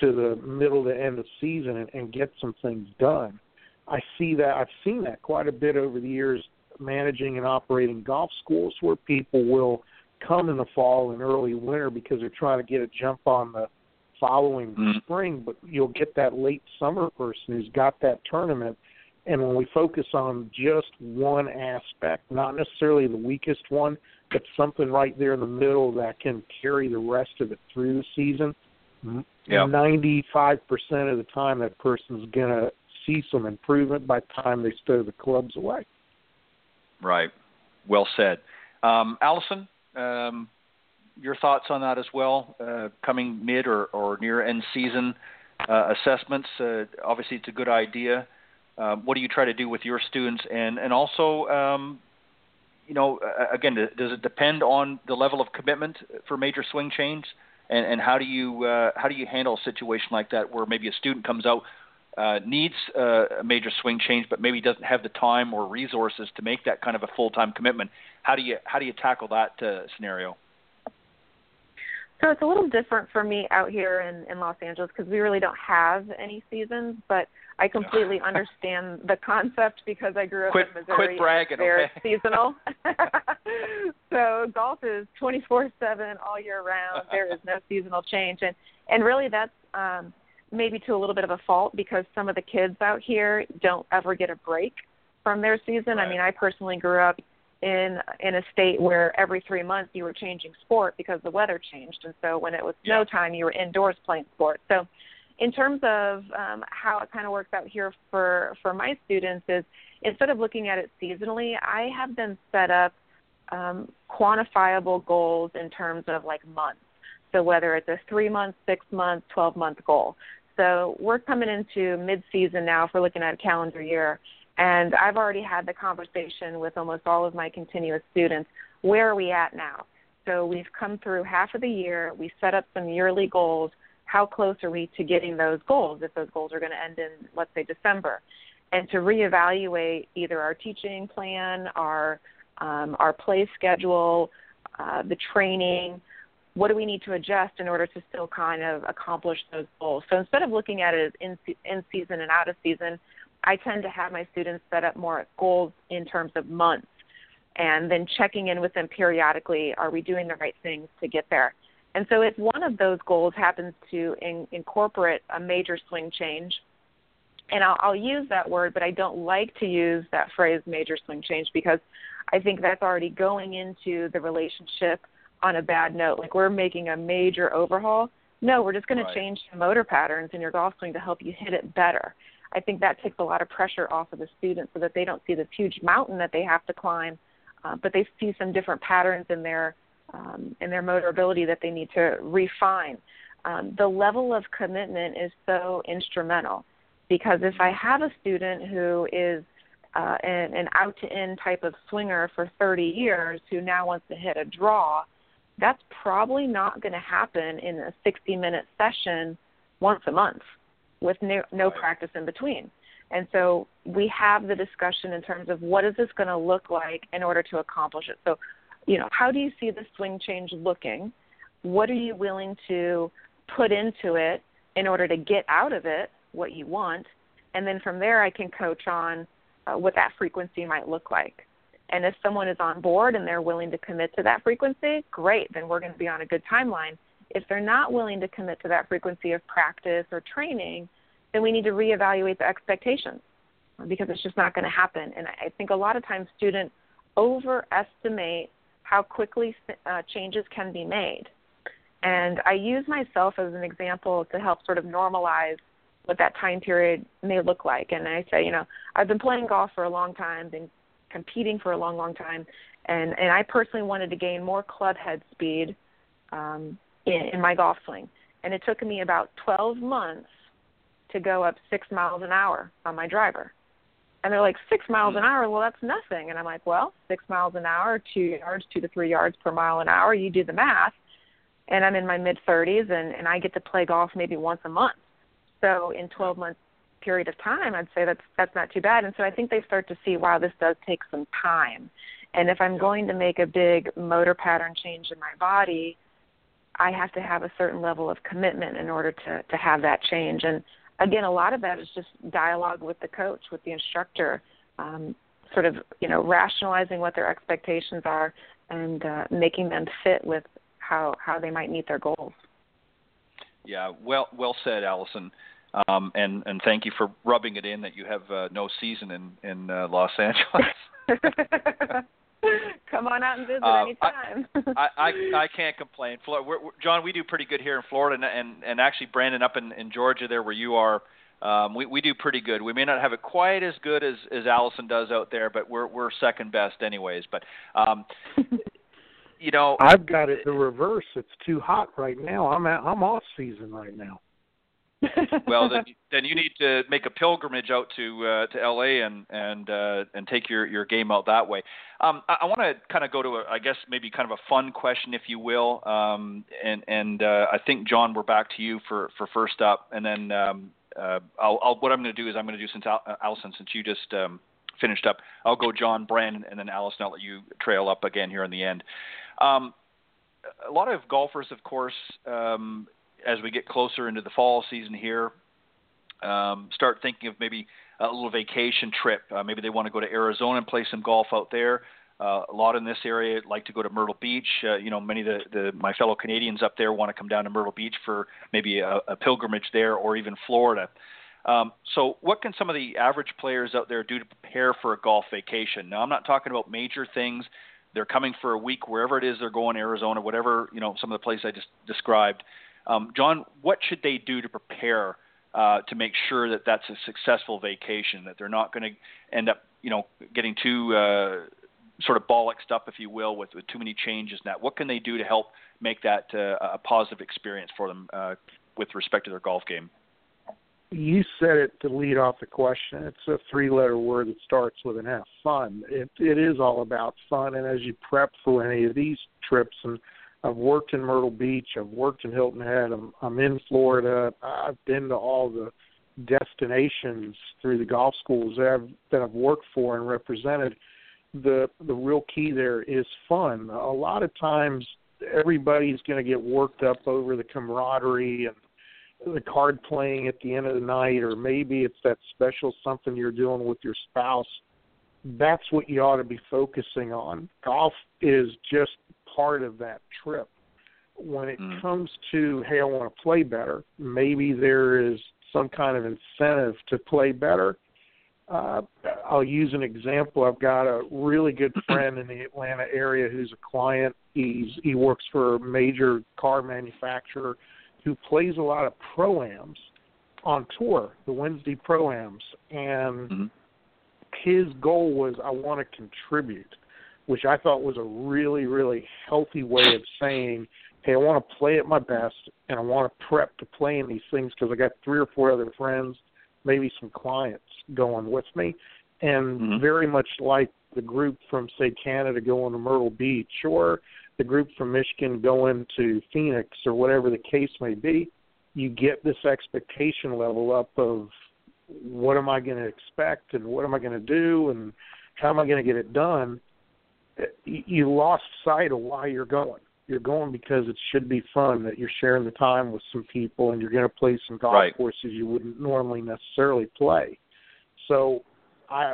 to the middle to end of season and get some things done. I've seen that quite a bit over the years managing and operating golf schools, where people will come in the fall and early winter because they're trying to get a jump on the following spring, but you'll get that late summer person who's got that tournament. And when we focus on just one aspect, not necessarily the weakest one, but something right there in the middle that can carry the rest of it through the season, 95% of the time that person's going to see some improvement by the time they stow the clubs away. Right. Well said. Alison, your thoughts on that as well, coming mid or near end season assessments? Obviously, it's a good idea. What do you try to do with your students? And also, again, does it depend on the level of commitment for major swing change? And how do you handle a situation like that where maybe a student comes out, needs a major swing change, but maybe doesn't have the time or resources to make that kind of a full-time commitment? How do you tackle that scenario? So it's a little different for me out here in Los Angeles because we really don't have any seasons, but I completely understand the concept because I grew up in Missouri. Quit bragging, very seasonal. So golf is 24/7 all year round. There is no seasonal change. And really that's maybe to a little bit of a fault because some of the kids out here don't ever get a break from their season. Right. I mean, I personally grew up in a state where every 3 months you were changing sport because the weather changed. And so when it was snow time, you were indoors playing sport. So in terms of how it kind of works out here for my students is instead of looking at it seasonally, I have them set up quantifiable goals in terms of like months. So whether it's a 3-month, 6-month, 12-month goal. So we're coming into mid-season now if we're looking at a calendar year, and I've already had the conversation with almost all of my continuous students, where are we at now? So we've come through half of the year. We set up some yearly goals. How close are we to getting those goals if those goals are going to end in, let's say, December? And to reevaluate either our teaching plan, our play schedule, the training, what do we need to adjust in order to still kind of accomplish those goals? So instead of looking at it as in season and out of season, I tend to have my students set up more goals in terms of months and then checking in with them periodically. Are we doing the right things to get there? And so if one of those goals happens to incorporate a major swing change, and I'll use that word, but I don't like to use that phrase major swing change because I think that's already going into the relationship on a bad note, like we're making a major overhaul. No, we're just going to change the motor patterns in your golf swing to help you hit it better. I think that takes a lot of pressure off of the students so that they don't see this huge mountain that they have to climb, but they see some different patterns in their motor ability that they need to refine. The level of commitment is so instrumental because if I have a student who is an out-to-in type of swinger for 30 years who now wants to hit a draw, that's probably not going to happen in a 60-minute session once a month with no practice in between. And so we have the discussion in terms of what is this going to look like in order to accomplish it. So, you know, how do you see the swing change looking? What are you willing to put into it in order to get out of it what you want? And then from there I can coach on what that frequency might look like. And if someone is on board and they're willing to commit to that frequency, great, then we're going to be on a good timeline. If they're not willing to commit to that frequency of practice or training, then we need to reevaluate the expectations because it's just not going to happen. And I think a lot of times students overestimate how quickly changes can be made. And I use myself as an example to help sort of normalize what that time period may look like. And I say, you know, I've been playing golf for a long time, been competing for a long, long time, and I personally wanted to gain more club head speed in my golf swing. And it took me about 12 months to go up 6 miles an hour on my driver. And they're like, 6 miles an hour? Well, that's nothing. And I'm like, well, 6 miles an hour, 2 to 3 yards per mile an hour, you do the math. And I'm in my mid-30s, and I get to play golf maybe once a month. So in 12-month period of time, I'd say that's not too bad. And so I think they start to see, wow, this does take some time. And if I'm going to make a big motor pattern change in my body, I have to have a certain level of commitment in order to have that change. And, again, a lot of that is just dialogue with the coach, with the instructor, sort of, you know, rationalizing what their expectations are and making them fit with how they might meet their goals. Yeah, well said, Alison, and thank you for rubbing it in that you have no season in Los Angeles. Come on out and visit anytime. I can't complain. John, we do pretty good here in Florida, and actually, Brandon, up in Georgia there where you are, we do pretty good. We may not have it quite as good as Alison does out there, but we're second best anyways. But you know, I've got it the reverse. It's too hot right now. I'm off season right now. Well, then you need to make a pilgrimage out to LA and take your game out that way. I want to kind of go to a fun question, if you will. I think, John, we're back to you for first up, and then what I'm going to do is since Alison, since you just finished up, I'll go John, Brandon, and then Alison. I'll let you trail up again here in the end. A lot of golfers, of course. As we get closer into the fall season here, start thinking of maybe a little vacation trip. Maybe they want to go to Arizona and play some golf out there. A lot in this area like to go to Myrtle Beach. You know, many of my fellow Canadians up there want to come down to Myrtle Beach for maybe a pilgrimage there, or even Florida. So what can some of the average players out there do to prepare for a golf vacation? Now, I'm not talking about major things. They're coming for a week, wherever it is they're going, Arizona, whatever, you know, some of the places I just described. John, what should they do to prepare to make sure that that's a successful vacation, that they're not going to end up, you know, getting too sort of bollock stuff, if you will, with too many changes. Now, what can they do to help make that a positive experience for them with respect to their golf game? You said it to lead off the question. It's a three-letter word that starts with an F, fun. It is all about fun, and as you prep for any of these trips, and I've worked in Myrtle Beach, I've worked in Hilton Head, I'm in Florida, I've been to all the destinations through the golf schools that I've worked for and represented. The real key there is fun. A lot of times everybody's going to get worked up over the camaraderie and the card playing at the end of the night, or maybe it's that special something you're doing with your spouse. That's what you ought to be focusing on. Golf is just part of that trip. When it comes to, hey, I want to play better, maybe there is some kind of incentive to play better. I'll use an example. I've got a really good friend in the Atlanta area who's a client. He works for a major car manufacturer who plays a lot of pro-ams on tour, the Wednesday pro-ams. And his goal was, I want to contribute, which I thought was a really, really healthy way of saying, hey, I want to play at my best, and I want to prep to play in these things because I got three or four other friends, maybe some clients going with me. And very much like the group from, say, Canada going to Myrtle Beach, or the group from Michigan going to Phoenix, or whatever the case may be, you get this expectation level up of what am I going to expect and what am I going to do and how am I going to get it done? You lost sight of why you're going. You're going because it should be fun, that you're sharing the time with some people and you're going to play some golf courses you wouldn't normally necessarily play. So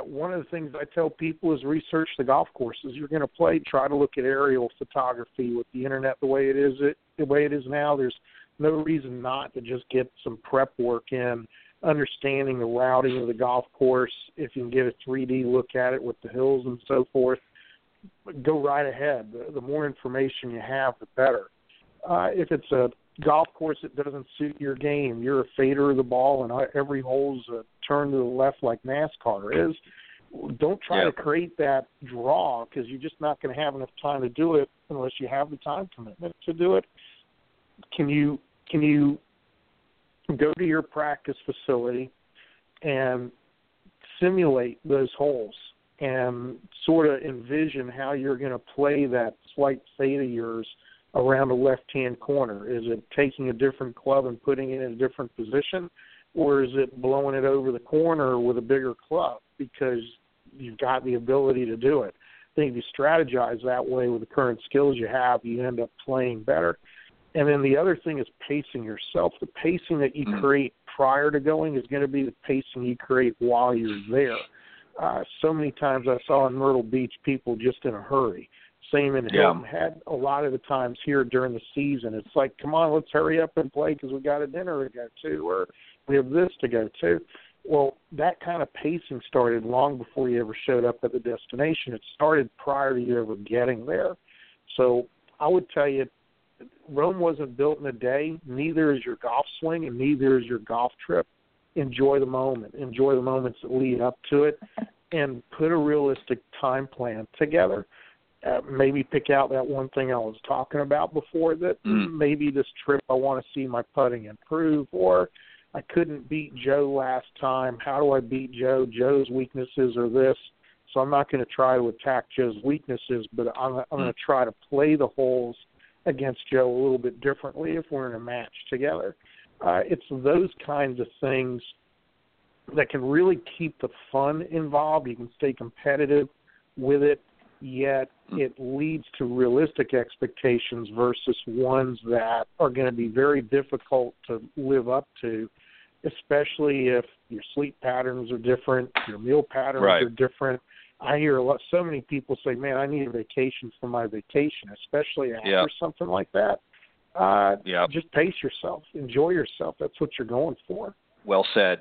one of the things I tell people is research the golf courses you're going to play. Try to look at aerial photography with the internet the way it is now. There's no reason not to just get some prep work in, understanding the routing of the golf course. If you can get a 3D look at it with the hills and so forth, go right ahead. The more information you have, the better. If it's a golf course that doesn't suit your game, you're a fader of the ball and every hole's a turn to the left like NASCAR is, don't try to create that draw because you're just not going to have enough time to do it unless you have the time commitment to do it. Can you go to your practice facility and simulate those holes and sort of envision how you're going to play that slight fade of yours around a left-hand corner? Is it taking a different club and putting it in a different position, or is it blowing it over the corner with a bigger club because you've got the ability to do it? I think if you strategize that way with the current skills you have, you end up playing better. And then the other thing is pacing yourself. The pacing that you create prior to going is going to be the pacing you create while you're there. So many times I saw in Myrtle Beach people just in a hurry. Same in Hilton Head. A lot of the times here during the season, it's like, come on, let's hurry up and play because we got a dinner to go to, or we have this to go to. Well, that kind of pacing started long before you ever showed up at the destination. It started prior to you ever getting there. So I would tell you, Rome wasn't built in a day. Neither is your golf swing, and neither is your golf trip. Enjoy the moment. Enjoy the moments that lead up to it, and put a realistic time plan together. Maybe pick out that one thing I was talking about before, that maybe this trip I want to see my putting improve, or I couldn't beat Joe last time. How do I beat Joe? Joe's weaknesses are this, so I'm not going to try to attack Joe's weaknesses, but I'm going to try to play the holes against Joe a little bit differently if we're in a match together. It's those kinds of things that can really keep the fun involved. You can stay competitive with it, yet it leads to realistic expectations versus ones that are going to be very difficult to live up to, especially if your sleep patterns are different, your meal patterns are different. I hear so many people say, man, I need a vacation for my vacation, especially after something like that. Just pace yourself. Enjoy yourself. That's what you're going for. Well said.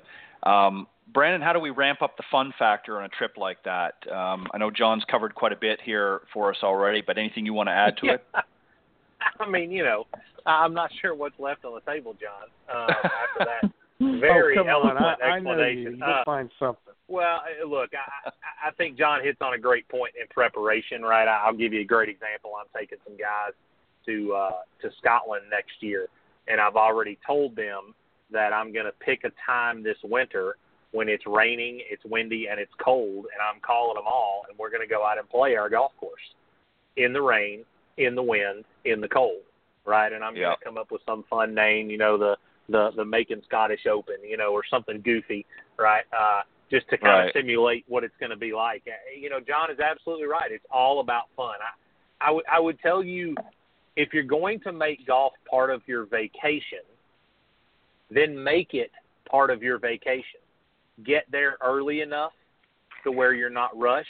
Brandon, how do we ramp up the fun factor on a trip like that? I know John's covered quite a bit here for us already, but anything you want to add to it? I mean, I'm not sure what's left on the table, John, after that. Very eloquent explanation. You'll find something. Well, look, I think John hits on a great point in preparation, right? I'll give you a great example. I'm taking some guys to Scotland next year, and I've already told them that I'm going to pick a time this winter when it's raining, it's windy, and it's cold, and I'm calling them all, and we're going to go out and play our golf course in the rain, in the wind, in the cold, right? And I'm going to come up with some fun name, you know, the Macon Scottish Open, you know, or something goofy, right? Just to kind of simulate what it's going to be like. You know, John is absolutely right. It's all about fun. I would tell you, if you're going to make golf part of your vacation, then make it part of your vacation. Get there early enough to where you're not rushed.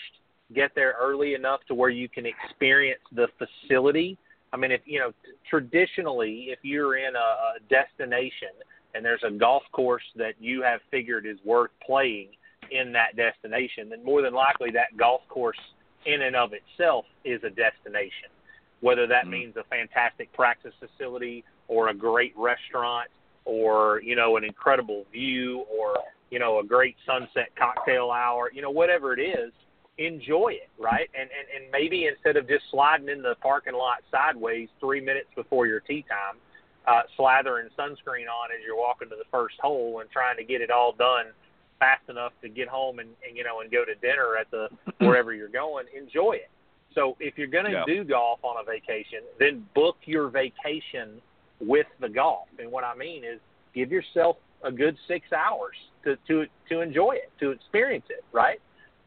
Get there early enough to where you can experience the facility. I mean, if you know, traditionally, if you're in a destination and there's a golf course that you have figured is worth playing in that destination, then more than likely that golf course in and of itself is a destination, whether that means a fantastic practice facility or a great restaurant or, you know, an incredible view or, you know, a great sunset cocktail hour, you know, whatever it is, enjoy it, right? And maybe instead of just sliding in the parking lot sideways 3 minutes before your tee time, slathering sunscreen on as you're walking to the first hole and trying to get it all done fast enough to get home and you know, and go to dinner at the wherever you're going, enjoy it. So if you're going to do golf on a vacation, then book your vacation with the golf. And what I mean is give yourself a good 6 hours to enjoy it, to experience it, right?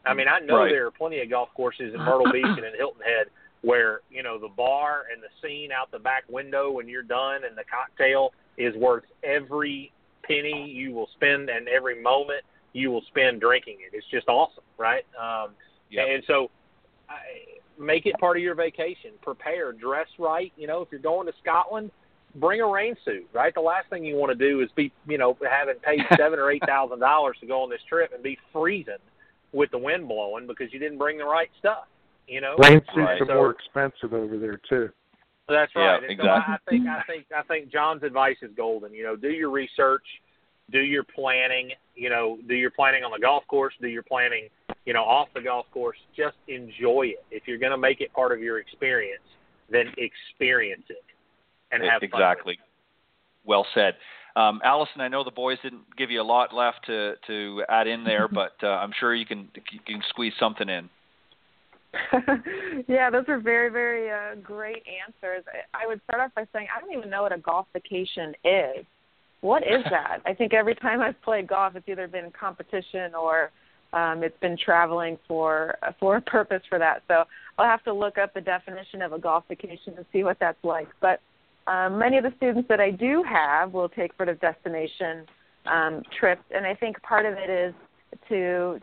I mean, I know there are plenty of golf courses in Myrtle Beach and in Hilton Head where, you know, the bar and the scene out the back window when you're done and the cocktail is worth every penny you will spend and every moment you will spend drinking it. It's just awesome, right? And so make it part of your vacation. Prepare, dress right. You know, if you're going to Scotland, bring a rain suit, right? The last thing you want to do is be, you know, having paid $7,000 or $8,000 to go on this trip and be freezing with the wind blowing because you didn't bring the right stuff, you know? Rain suits are more expensive over there, too. That's right. Yeah, exactly. So I think John's advice is golden. You know, do your research, do your planning, you know, do your planning on the golf course, do your planning, you know, off the golf course. Just enjoy it. If you're going to make it part of your experience, then experience it and have fun. Exactly. Well said. Alison, I know the boys didn't give you a lot left to add in there, but I'm sure you can squeeze something in. Yeah, those are very, very great answers. I would start off by saying I don't even know what a golf vacation is. What is that? I think every time I've played golf, it's either been competition or it's been traveling for a purpose for that. So I'll have to look up the definition of a golf vacation to see what that's like. But many of the students that I do have will take sort of destination trips, and I think part of it is to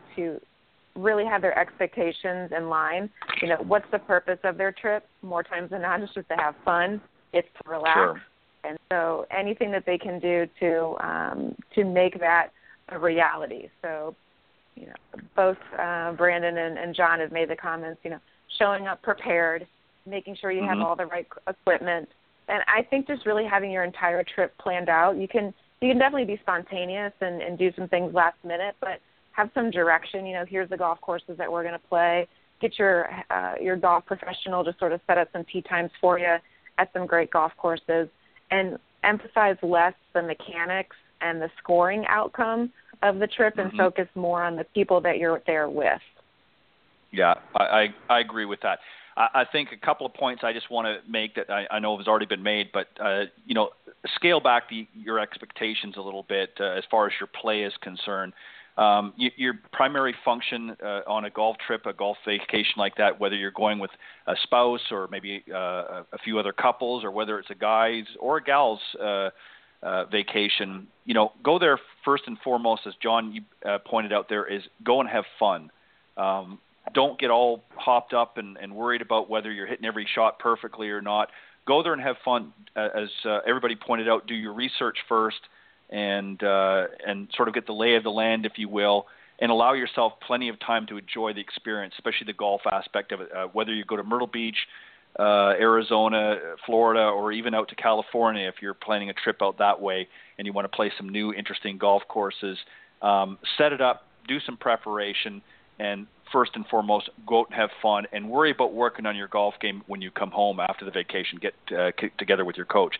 really have their expectations in line. You know, what's the purpose of their trip? More times than not, it's just to have fun. It's to relax. Sure. And so anything that they can do to make that a reality. So, you know, both Brandon and John have made the comments, you know, showing up prepared, making sure you have all the right equipment. And I think just really having your entire trip planned out, you can definitely be spontaneous and do some things last minute, but have some direction. You know, here's the golf courses that we're going to play. Get your golf professional to sort of set up some tee times for you at some great golf courses, and emphasize less the mechanics and the scoring outcome of the trip and focus more on the people that you're there with. Yeah, I agree with that. I think a couple of points I just want to make that I know has already been made, but, you know, scale back your expectations a little bit as far as your play is concerned. Your primary function on a golf trip, a golf vacation like that, whether you're going with a spouse or maybe a few other couples or whether it's a guy's or a gal's vacation, you know, go there first and foremost, as John pointed out there, is go and have fun. Don't get all hopped up and worried about whether you're hitting every shot perfectly or not. Go there and have fun. As everybody pointed out, do your research first and sort of get the lay of the land, if you will, and allow yourself plenty of time to enjoy the experience, especially the golf aspect of it, whether you go to Myrtle Beach, Arizona, Florida, or even out to California if you're planning a trip out that way and you want to play some new interesting golf courses. Set it up do some preparation, and first and foremost, go out and have fun and worry about working on your golf game when you come home after the vacation. Get together with your coach.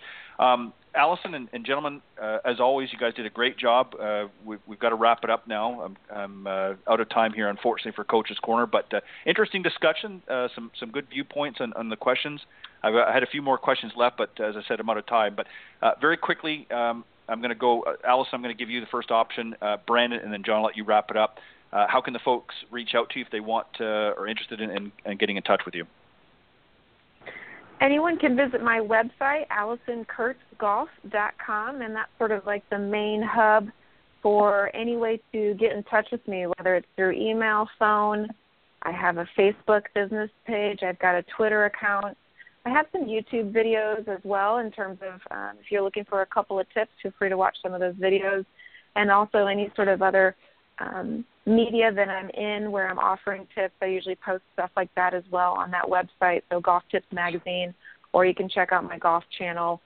Alison and gentlemen, as always, you guys did a great job. We've got to wrap it up now. I'm out of time here, unfortunately, for Coach's Corner, but interesting discussion, some good viewpoints on the questions. I had a few more questions left, but as I said, I'm out of time. But very quickly, I'm going to go, Alison, I'm going to give you the first option, Brandon, and then John, I'll let you wrap it up. How can the folks reach out to you if they want or are interested in getting in touch with you? Anyone can visit my website, AlisonCurtGolf.com, and that's sort of like the main hub for any way to get in touch with me, whether it's through email, phone. I have a Facebook business page. I've got a Twitter account. I have some YouTube videos as well in terms of if you're looking for a couple of tips, feel free to watch some of those videos, and also any sort of other media that I'm in where I'm offering tips. I usually post stuff like that as well on that website, so Golf Tips Magazine, or you can check out my golf channel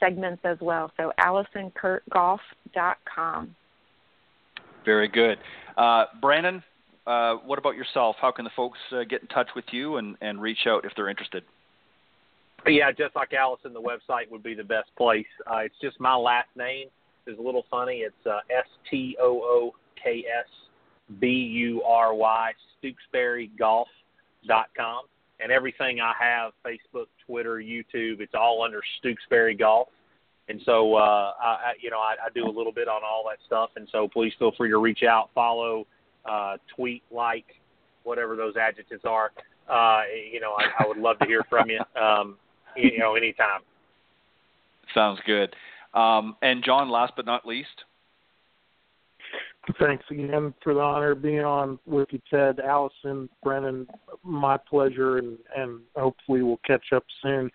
segments as well. So AlisonCurtGolf.com. Very good. Brandon, what about yourself? How can the folks get in touch with you and reach out if they're interested? Yeah, just like Alison, the website would be the best place. It's just my last name is a little funny. It's STOOKSBURY, StooksburyGolf.com. And everything I have, Facebook, Twitter, YouTube, it's all under Stooksbury Golf. And so, I do a little bit on all that stuff. And so please feel free to reach out, follow, tweet, like, whatever those adjectives are. I would love to hear from you. Anytime. Sounds good. And John, last but not least. Thanks again for the honor of being on with you, Ted, Alison, Brennan. My pleasure, and hopefully we'll catch up soon.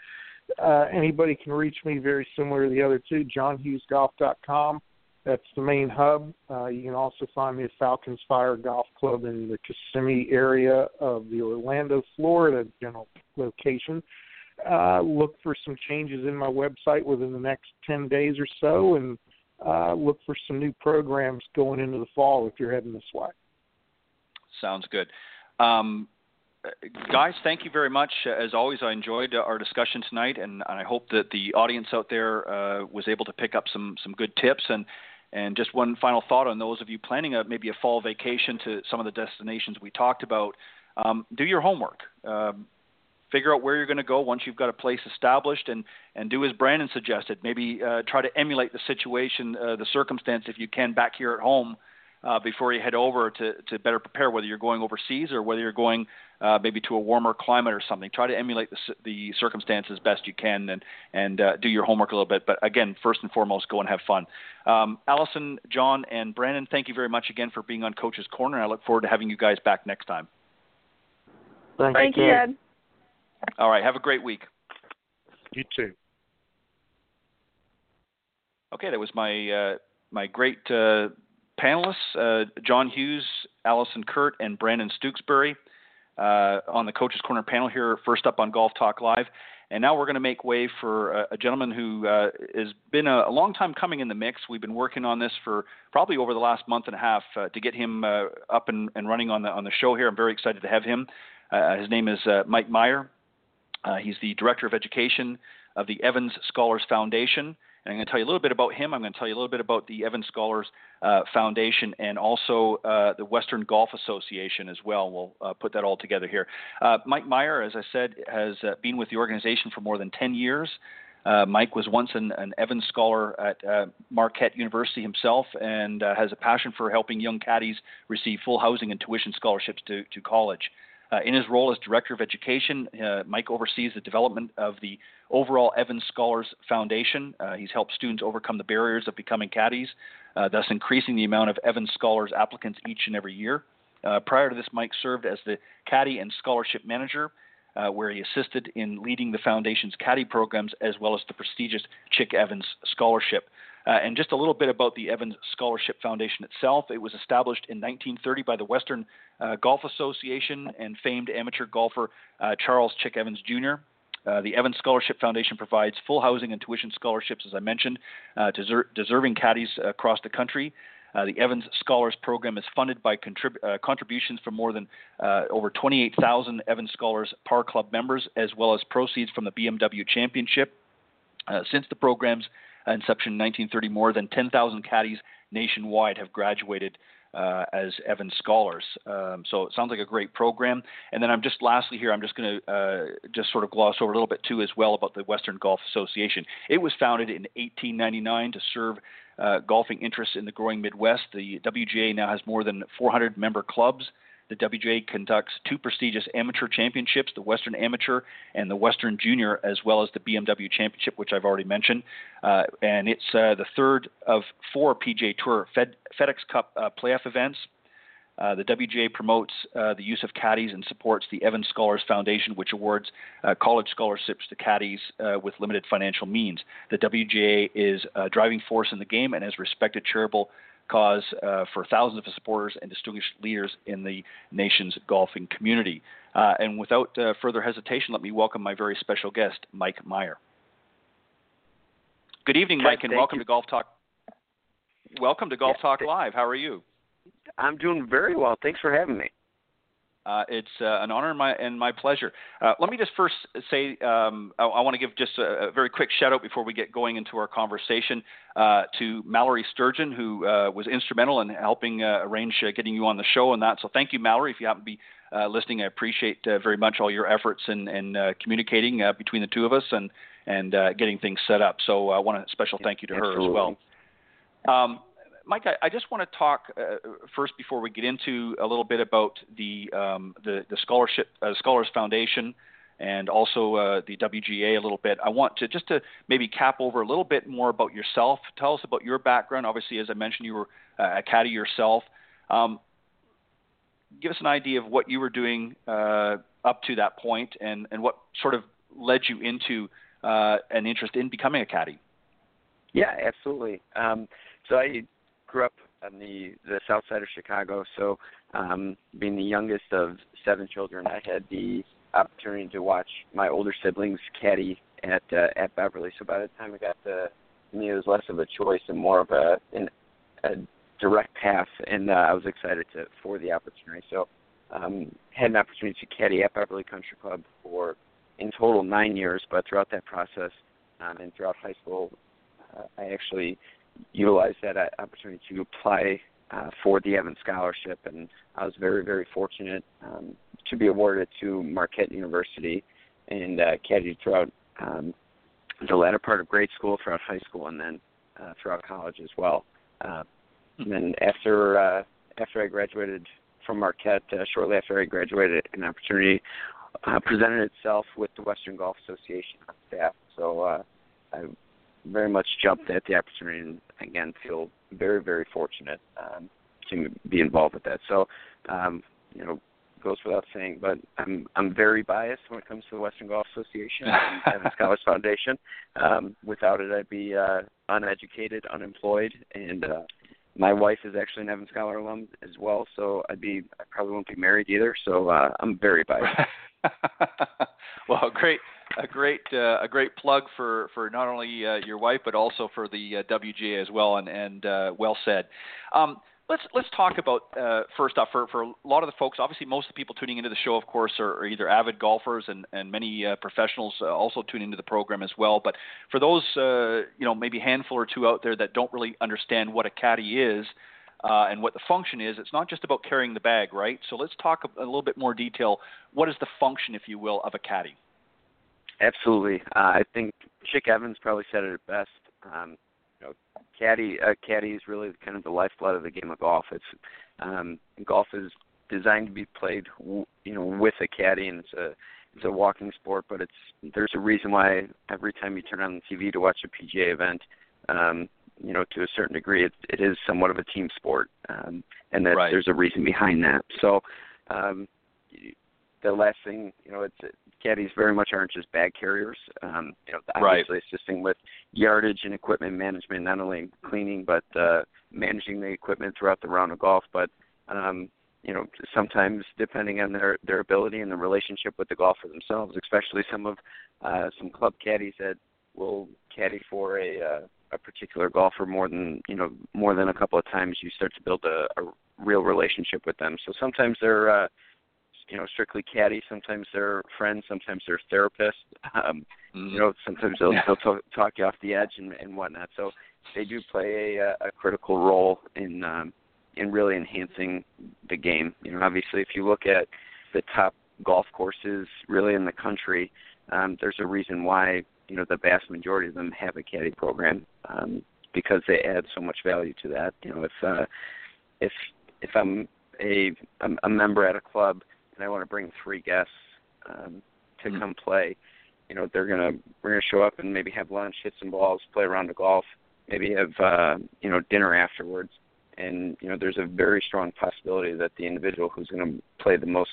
Anybody can reach me very similar to the other two, johnhughesgolf.com. That's the main hub. You can also find me at Falcons Fire Golf Club in the Kissimmee area of the Orlando, Florida general location. Look for some changes in my website within the next 10 days or so, and look for some new programs going into the fall if you're heading this way. Sounds good. Guys, thank you very much. As always, I enjoyed our discussion tonight, and I hope that the audience out there was able to pick up some good tips. And just one final thought on those of you planning maybe a fall vacation to some of the destinations we talked about. Do your homework. Figure out where you're going to go once you've got a place established, and do as Brandon suggested. Maybe try to emulate the situation, the circumstance, if you can, back here at home before you head over to better prepare, whether you're going overseas or whether you're going maybe to a warmer climate or something. Try to emulate the circumstances best you can and do your homework a little bit. But, again, first and foremost, go and have fun. Alison, John, and Brandon, thank you very much again for being on Coach's Corner. I look forward to having you guys back next time. Thank you, Ed. All right. Have a great week. You too. Okay, that was my great panelists, John Hughes, Alison Curdt, and Brandon Stooksbury on the Coach's Corner panel here, first up on Golf Talk Live. And now we're going to make way for a gentleman who has been a long time coming in the mix. We've been working on this for probably over the last month and a half to get him up and running on the show here. I'm very excited to have him. His name is Mike Maher. He's the Director of Education of the Evans Scholars Foundation. And I'm going to tell you a little bit about him. I'm going to tell you a little bit about the Evans Scholars Foundation and also the Western Golf Association as well. We'll put that all together here. Mike Maher, as I said, has been with the organization for more than 10 years. Mike was once an Evans Scholar at Marquette University himself, and has a passion for helping young caddies receive full housing and tuition scholarships to college. In his role as Director of Education, Mike oversees the development of the overall Evans Scholars Foundation. He's helped students overcome the barriers of becoming caddies, thus increasing the amount of Evans Scholars applicants each and every year. Prior to this, Mike served as the Caddy and Scholarship Manager, where he assisted in leading the foundation's caddy programs as well as the prestigious Chick Evans Scholarship. And just a little bit about the Evans Scholarship Foundation itself. It was established in 1930 by the Western Golf Association and famed amateur golfer Charles Chick Evans, Jr. The Evans Scholarship Foundation provides full housing and tuition scholarships, as I mentioned, to deserving caddies across the country. The Evans Scholars Program is funded by contributions from more than over 28,000 Evans Scholars Par Club members, as well as proceeds from the BMW Championship. Since the program's inception in 1930, more than 10,000 caddies nationwide have graduated as Evans Scholars. So it sounds like a great program. And then I'm just going to sort of gloss over a little bit too as well about the Western Golf Association. It was founded in 1899 to serve golfing interests in the growing Midwest. The WGA now has more than 400 member clubs. The WGA conducts two prestigious amateur championships, the Western Amateur and the Western Junior, as well as the BMW Championship, which I've already mentioned. And it's the third of four PGA Tour FedEx Cup playoff events. The WGA promotes the use of caddies and supports the Evans Scholars Foundation, which awards college scholarships to caddies with limited financial means. The WGA is a driving force in the game and has respected charitable cause for thousands of supporters and distinguished leaders in the nation's golfing community. And without further hesitation, let me welcome my very special guest, Mike Maher. Good evening, Mike, and welcome to Golf Talk. Welcome to Golf Talk Live. How are you? I'm doing very well. Thanks for having me. It's an honor and my pleasure. Let me just first say I want to give just a very quick shout-out before we get going into our conversation to Mallory Sturgeon, who was instrumental in helping arrange getting you on the show and that. So thank you, Mallory. If you happen to be listening, I appreciate very much all your efforts in communicating between the two of us and getting things set up. So I want a special thank you to her as well. Mike, I just want to talk first before we get into a little bit about the scholarship Scholars Foundation and also the WGA a little bit. I want to just to maybe cap over a little bit more about yourself. Tell us about your background. Obviously, as I mentioned, you were a caddy yourself. Give us an idea of what you were doing up to that point and what sort of led you into an interest in becoming a caddy. Yeah, absolutely. So I grew up on the south side of Chicago, so being the youngest of seven children, I had the opportunity to watch my older siblings caddy at Beverly. So by the time I got to me, it was less of a choice and more of a direct path, and I was excited for the opportunity. So had an opportunity to caddy at Beverly Country Club for in total 9 years, but throughout that process and throughout high school, I actually utilized that opportunity to apply for the Evans Scholarship, and I was very, very fortunate to be awarded to Marquette University and caddied throughout the latter part of grade school, throughout high school, and then throughout college as well. And then after I graduated from Marquette, shortly after I graduated, an opportunity presented itself with the Western Golf Association on staff, so I very much jumped at the opportunity and, again, feel very, very fortunate to be involved with that. So, you know, goes without saying, but I'm very biased when it comes to the Western Golf Association and the Scholars Foundation. Without it, I'd be uneducated, unemployed, and my wife is actually an Evans Scholar alum as well, so I probably won't be married either, so I'm very biased. Well, great. A great plug for not only your wife but also for the WGA as well, and well said. Let's talk about first off for a lot of the folks. Obviously, most of the people tuning into the show, of course, are either avid golfers and many professionals also tune into the program as well. But for those maybe a handful or two out there that don't really understand what a caddy is. And what the function is, it's not just about carrying the bag, right? So let's talk a little bit more detail. What is the function, if you will, of a caddy? Absolutely. I think Chick Evans probably said it best. A caddy is really kind of the lifeblood of the game of golf. It's golf is designed to be played, with a caddy, and it's a walking sport. But there's a reason why every time you turn on the TV to watch a PGA event. To a certain degree, it is somewhat of a team sport, and that right. There's a reason behind that. So the last thing, caddies very much aren't just bag carriers, obviously right. Assisting with yardage and equipment management, not only cleaning but managing the equipment throughout the round of golf. But, sometimes depending on their ability and the relationship with the golfer themselves, especially some club caddies that will caddy for a a particular golfer more than a couple of times, you start to build a real relationship with them. So sometimes they're strictly caddy, sometimes they're friends, sometimes they're therapists. Sometimes they'll talk you off the edge and whatnot. So they do play a critical role in really enhancing the game. Obviously, if you look at the top golf courses really in the country, there's a reason why the vast majority of them have a caddy program, because they add so much value to that. If I'm a member at a club and I want to bring three guests to come play, we're gonna show up and maybe have lunch, hit some balls, play a round of golf, maybe have dinner afterwards. And there's a very strong possibility that the individual who's going to play the most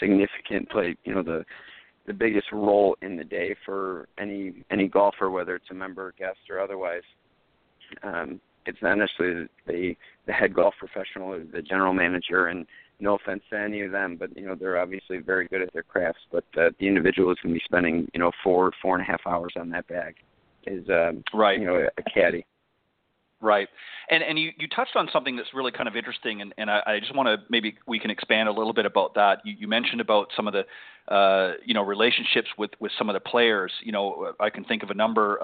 significant play, the biggest role in the day for any golfer, whether it's a member, guest, or otherwise, it's not necessarily the head golf professional or the general manager. And no offense to any of them, but they're obviously very good at their crafts. But the individual is going to be spending 4.5 hours on that bag is right. A caddy. Right. And you touched on something that's really kind of interesting, and I just want to maybe we can expand a little bit about that. You mentioned about some of the, relationships with some of the players. I can think of a number,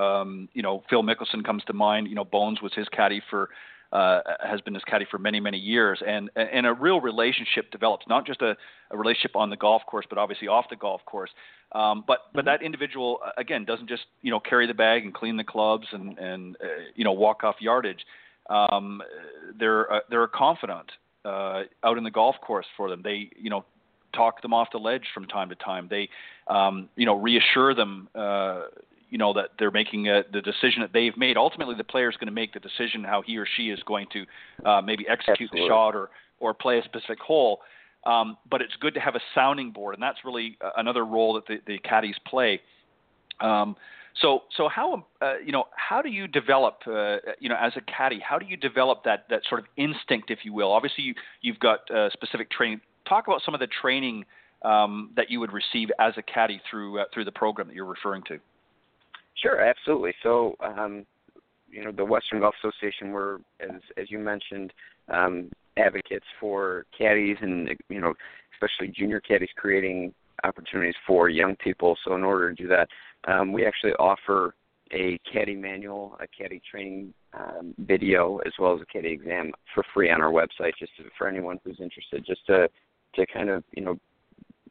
Phil Mickelson comes to mind. Bones was his caddy has been his caddy for many, many years. And a real relationship develops, not just a relationship on the golf course, but obviously off the golf course. But that individual, again, doesn't just, carry the bag and clean the clubs and walk off yardage. They're a confidant out in the golf course for them. They, talk them off the ledge from time to time. They, reassure them, that they're making the decision that they've made. Ultimately, the player's going to make the decision how he or she is going to maybe execute the shot or play a specific hole. But it's good to have a sounding board, and that's really another role that the caddies play. So how how do you develop as a caddy? How do you develop that sort of instinct, if you will? Obviously, you've got specific training. Talk about some of the training that you would receive as a caddy through the program that you're referring to. Sure, absolutely. So, the Western Golf Association were, as you mentioned, advocates for caddies and, especially junior caddies, creating opportunities for young people. So in order to do that, we actually offer a caddy manual, a caddy training video, as well as a caddy exam for free on our website, for anyone who's interested, just to kind of,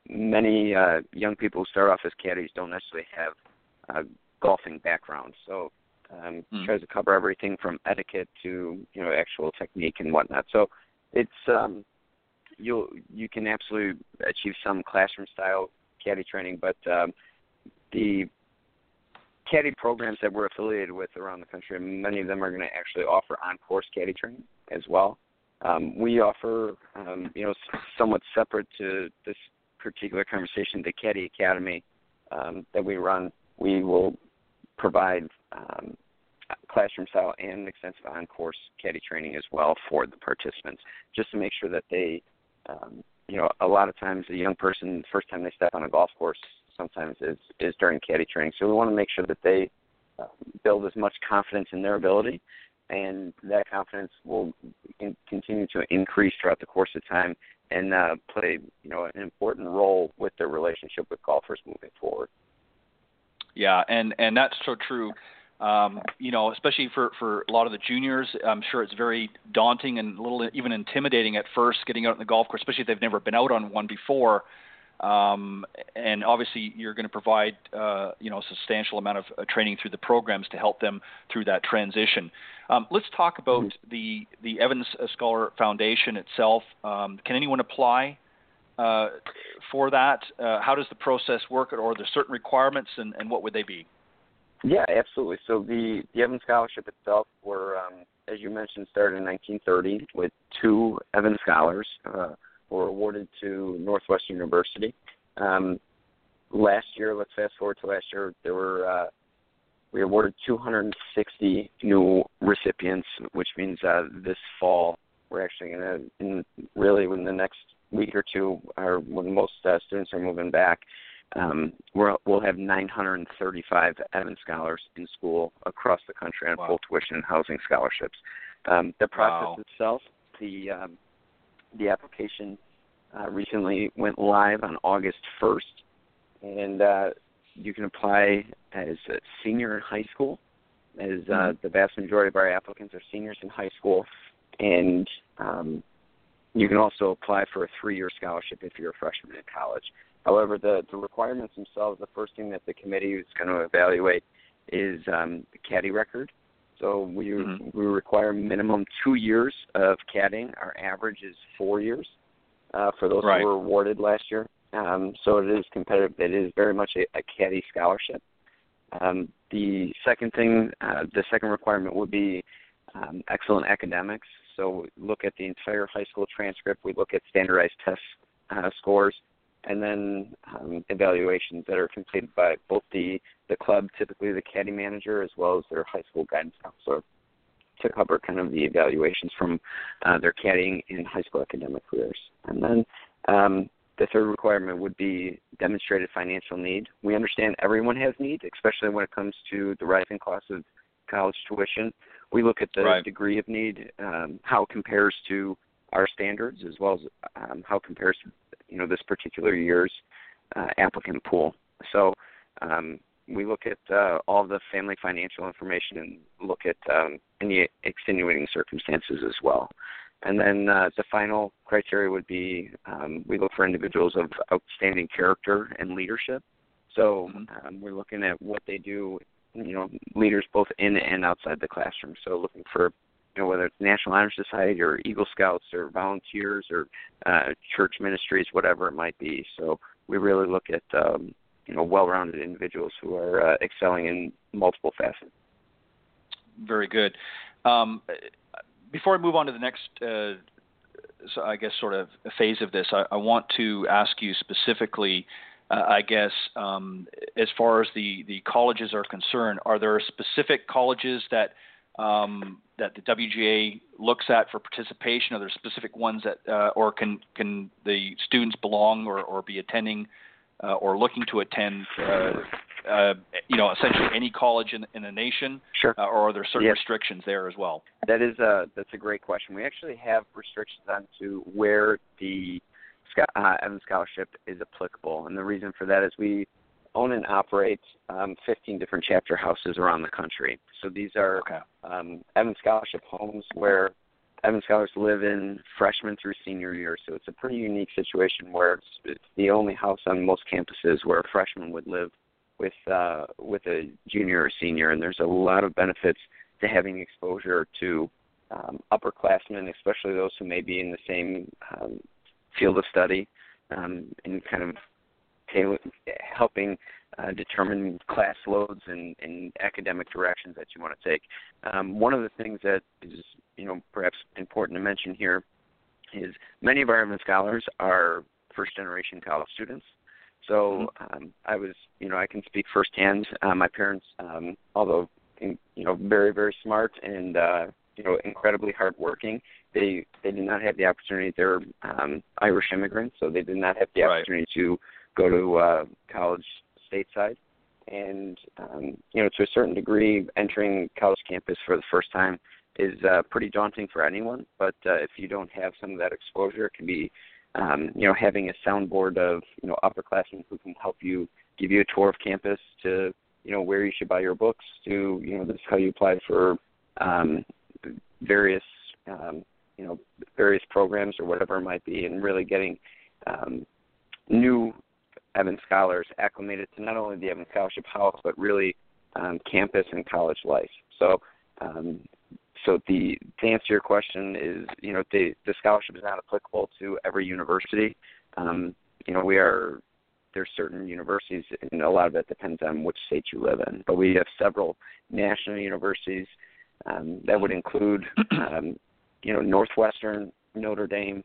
many young people who start off as caddies don't necessarily have golfing background, so tries to cover everything from etiquette to actual technique and whatnot. So it's you can absolutely achieve some classroom style caddy training, but the caddy programs that we're affiliated with around the country, many of them are going to actually offer on-course caddy training as well. We offer somewhat separate to this particular conversation, the Caddy Academy that we run. We will provide classroom style and extensive on-course caddy training as well for the participants, just to make sure that they, a lot of times a young person, first time they step on a golf course, sometimes is during caddy training. So we want to make sure that they build as much confidence in their ability, and that confidence will continue to increase throughout the course of time and play, an important role with their relationship with golfers moving forward. Yeah, and that's so true, especially for a lot of the juniors. I'm sure it's very daunting and a little even intimidating at first getting out on the golf course, especially if they've never been out on one before. And obviously you're going to provide, a substantial amount of training through the programs to help them through that transition. Let's talk about the Evans Scholar Foundation itself. Can anyone apply for that? How does the process work, or are there certain requirements, and what would they be? Yeah, absolutely. So the Evans Scholarship itself were, as you mentioned, started in 1930 with two Evans Scholars were awarded to Northwestern University. Last year, let's fast forward to last year, there were we awarded 260 new recipients, which means this fall we're actually going to, really within the next week or two, or when most students are moving back, We'll have 935 Evans Scholars in school across the country on full tuition and housing scholarships. The process itself, the application recently went live on August 1st, and you can apply as a senior in high school, as the vast majority of our applicants are seniors in high school, and you can also apply for a 3-year scholarship if you're a freshman in college. However, the requirements themselves, the first thing that the committee is going to evaluate is the caddy record. So we require minimum 2 years of caddying. Our average is 4 years for those who were awarded last year. So it is competitive. It is very much a caddy scholarship. The second thing, the second requirement would be excellent academics. So look at the entire high school transcript. We look at standardized test scores, and then evaluations that are completed by both the club, typically the caddy manager, as well as their high school guidance counselor, to cover kind of the evaluations from their caddying and high school academic careers. And then the third requirement would be demonstrated financial need. We understand everyone has need, especially when it comes to the rising cost of college tuition. We look at the degree of need, how it compares to our standards, as well as how it compares to this particular year's applicant pool. So we look at all the family financial information and look at any extenuating circumstances as well. And then the final criteria would be we look for individuals of outstanding character and leadership. So we're looking at what they do, leaders both in and outside the classroom. So looking for, whether it's National Honor Society or Eagle Scouts or volunteers or church ministries, whatever it might be. So we really look at, well-rounded individuals who are excelling in multiple facets. Very good. Before I move on to the next, sort of a phase of this, I want to ask you specifically, as far as the colleges are concerned, are there specific colleges that the WGA looks at for participation? Are there specific ones that, or can the students belong or be attending or looking to attend, essentially any college in the nation? Sure. Or are there certain restrictions there as well? That's a great question. We actually have restrictions on to where the Evans Scholarship is applicable, and the reason for that is we own and operate 15 different chapter houses around the country. So these are Evans Scholarship homes where Evans Scholars live in freshman through senior year. So it's a pretty unique situation where it's the only house on most campuses where a freshman would live with a junior or senior, and there's a lot of benefits to having exposure to upperclassmen, especially those who may be in the same field of study, and kind of helping determine class loads and academic directions that you want to take. One of the things that is, perhaps important to mention here is many of our Evans Scholars are first-generation college students. So I can speak firsthand. My parents, although very, very smart and incredibly hardworking, they did not have the opportunity. They're Irish immigrants, so they did not have the opportunity to go to college stateside, and to a certain degree, entering college campus for the first time is pretty daunting for anyone, but if you don't have some of that exposure, it can be, having a soundboard of, upperclassmen who can help you, give you a tour of campus to, where you should buy your books to, this is how you apply for various, various programs or whatever it might be, and really getting new Evans Scholars acclimated to not only the Evans Scholarship house, but really campus and college life. So to answer your question is, the scholarship is not applicable to every university. There's certain universities, and a lot of that depends on which state you live in. But we have several national universities that would include, Northwestern, Notre Dame,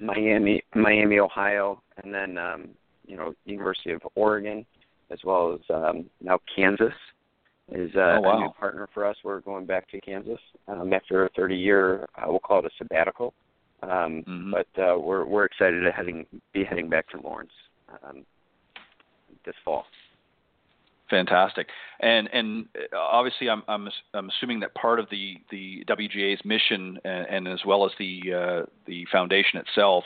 Miami, Ohio, and then, University of Oregon, as well as now Kansas is a new partner for us. We're going back to Kansas after a 30-year, we'll call it a sabbatical, but we're excited to be heading back to Lawrence. this fall. Fantastic. And obviously I'm assuming that part of the WGA's mission and as well as the foundation itself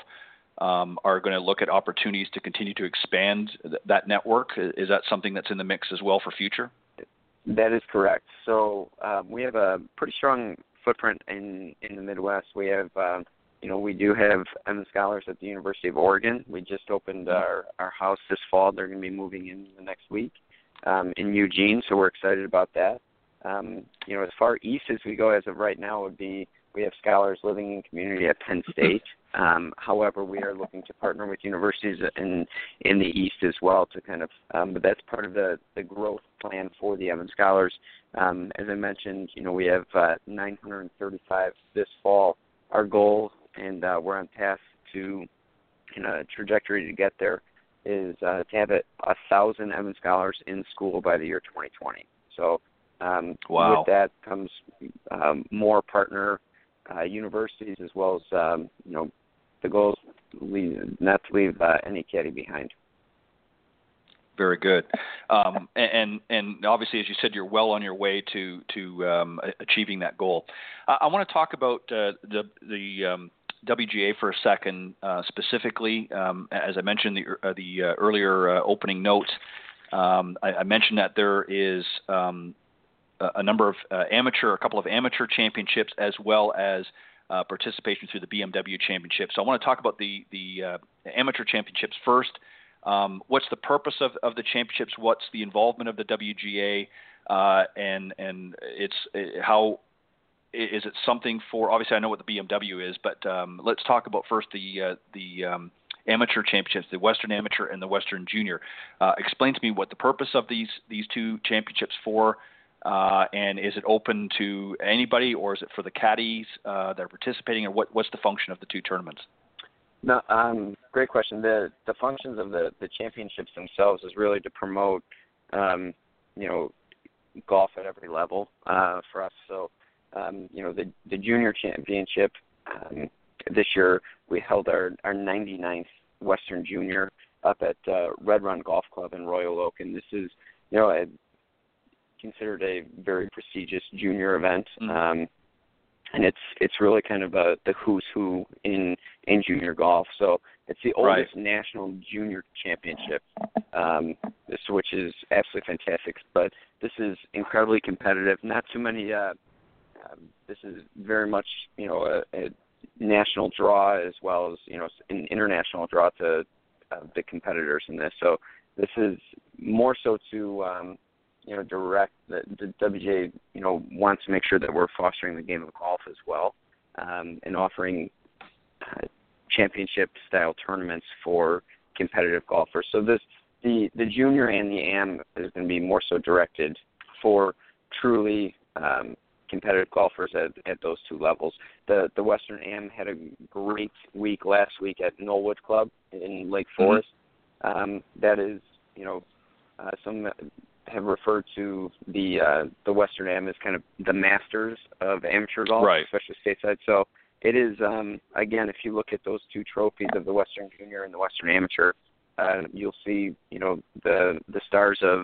are going to look at opportunities to continue to expand that network. Is that something that's in the mix as well for future? That is correct. So we have a pretty strong footprint in the Midwest. We have, we do have Evans Scholars at the University of Oregon. We just opened our house this fall. They're going to be moving in the next week. In Eugene, so we're excited about that. As far east as we go as of right now would be we have scholars living in community at Penn State. However, we are looking to partner with universities in the east as well to kind of but that's part of the growth plan for the Evans Scholars. As I mentioned, we have 935 this fall, our goal, and we're on path to a trajectory to get there. Is to have 1,000 Evans Scholars in school by the year 2020. So wow. With that comes more partner universities as well as, the goal is not to leave any caddy behind. Very good. And obviously, as you said, you're well on your way to achieving that goal. I want to talk about the WGA for a second, specifically, as I mentioned the earlier opening note, I mentioned that there is a number of a couple of amateur championships as well as participation through the BMW Championship. So I want to talk about the amateur championships first. What's the purpose of the championships? What's the involvement of the WGA, and it's how? Is it something for? Obviously, I know what the BMW is, but let's talk about first the amateur championships, the Western Amateur and the Western Junior. Explain to me what the purpose of these two championships for, and is it open to anybody, or is it for the caddies that are participating, or what's the function of the two tournaments? No, great question. The functions of the championships themselves is really to promote, golf at every level for us. So. The junior championship this year, we held our 99th Western Junior up at Red Run Golf Club in Royal Oak, and this is, considered a very prestigious junior event, and it's really kind of the who's who in junior golf. So it's the oldest national junior championship, which is absolutely fantastic. But this is incredibly competitive. Not too many. This is very much, a national draw as well as, an international draw to the competitors in this. So this is more so to, direct the WGA, wants to make sure that we're fostering the game of golf as well, and offering championship-style tournaments for competitive golfers. So this the junior and the AM is going to be more so directed for truly competitive golfers at those two levels. The Western Am had a great week last week at Knollwood Club in Lake Forest. That is, some have referred to the Western Am as kind of the Masters of amateur golf, especially stateside. So it is, again, if you look at those two trophies of the Western Junior and the Western Amateur, you'll see, the stars of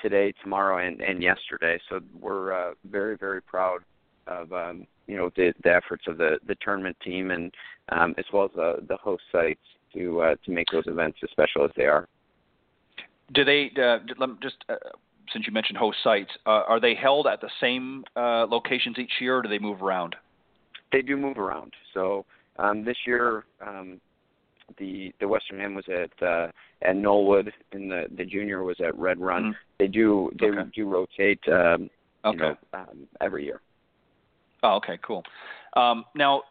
today, tomorrow, and yesterday. So we're very, very proud of, the efforts of the tournament team and as well as the host sites to make those events as special as they are. Do they, since you mentioned host sites, are they held at the same locations each year or do they move around? They do move around. So this year the Western Am was at Knollwood, and the Junior was at Red Run. They do rotate every year. Oh, okay, cool. Now,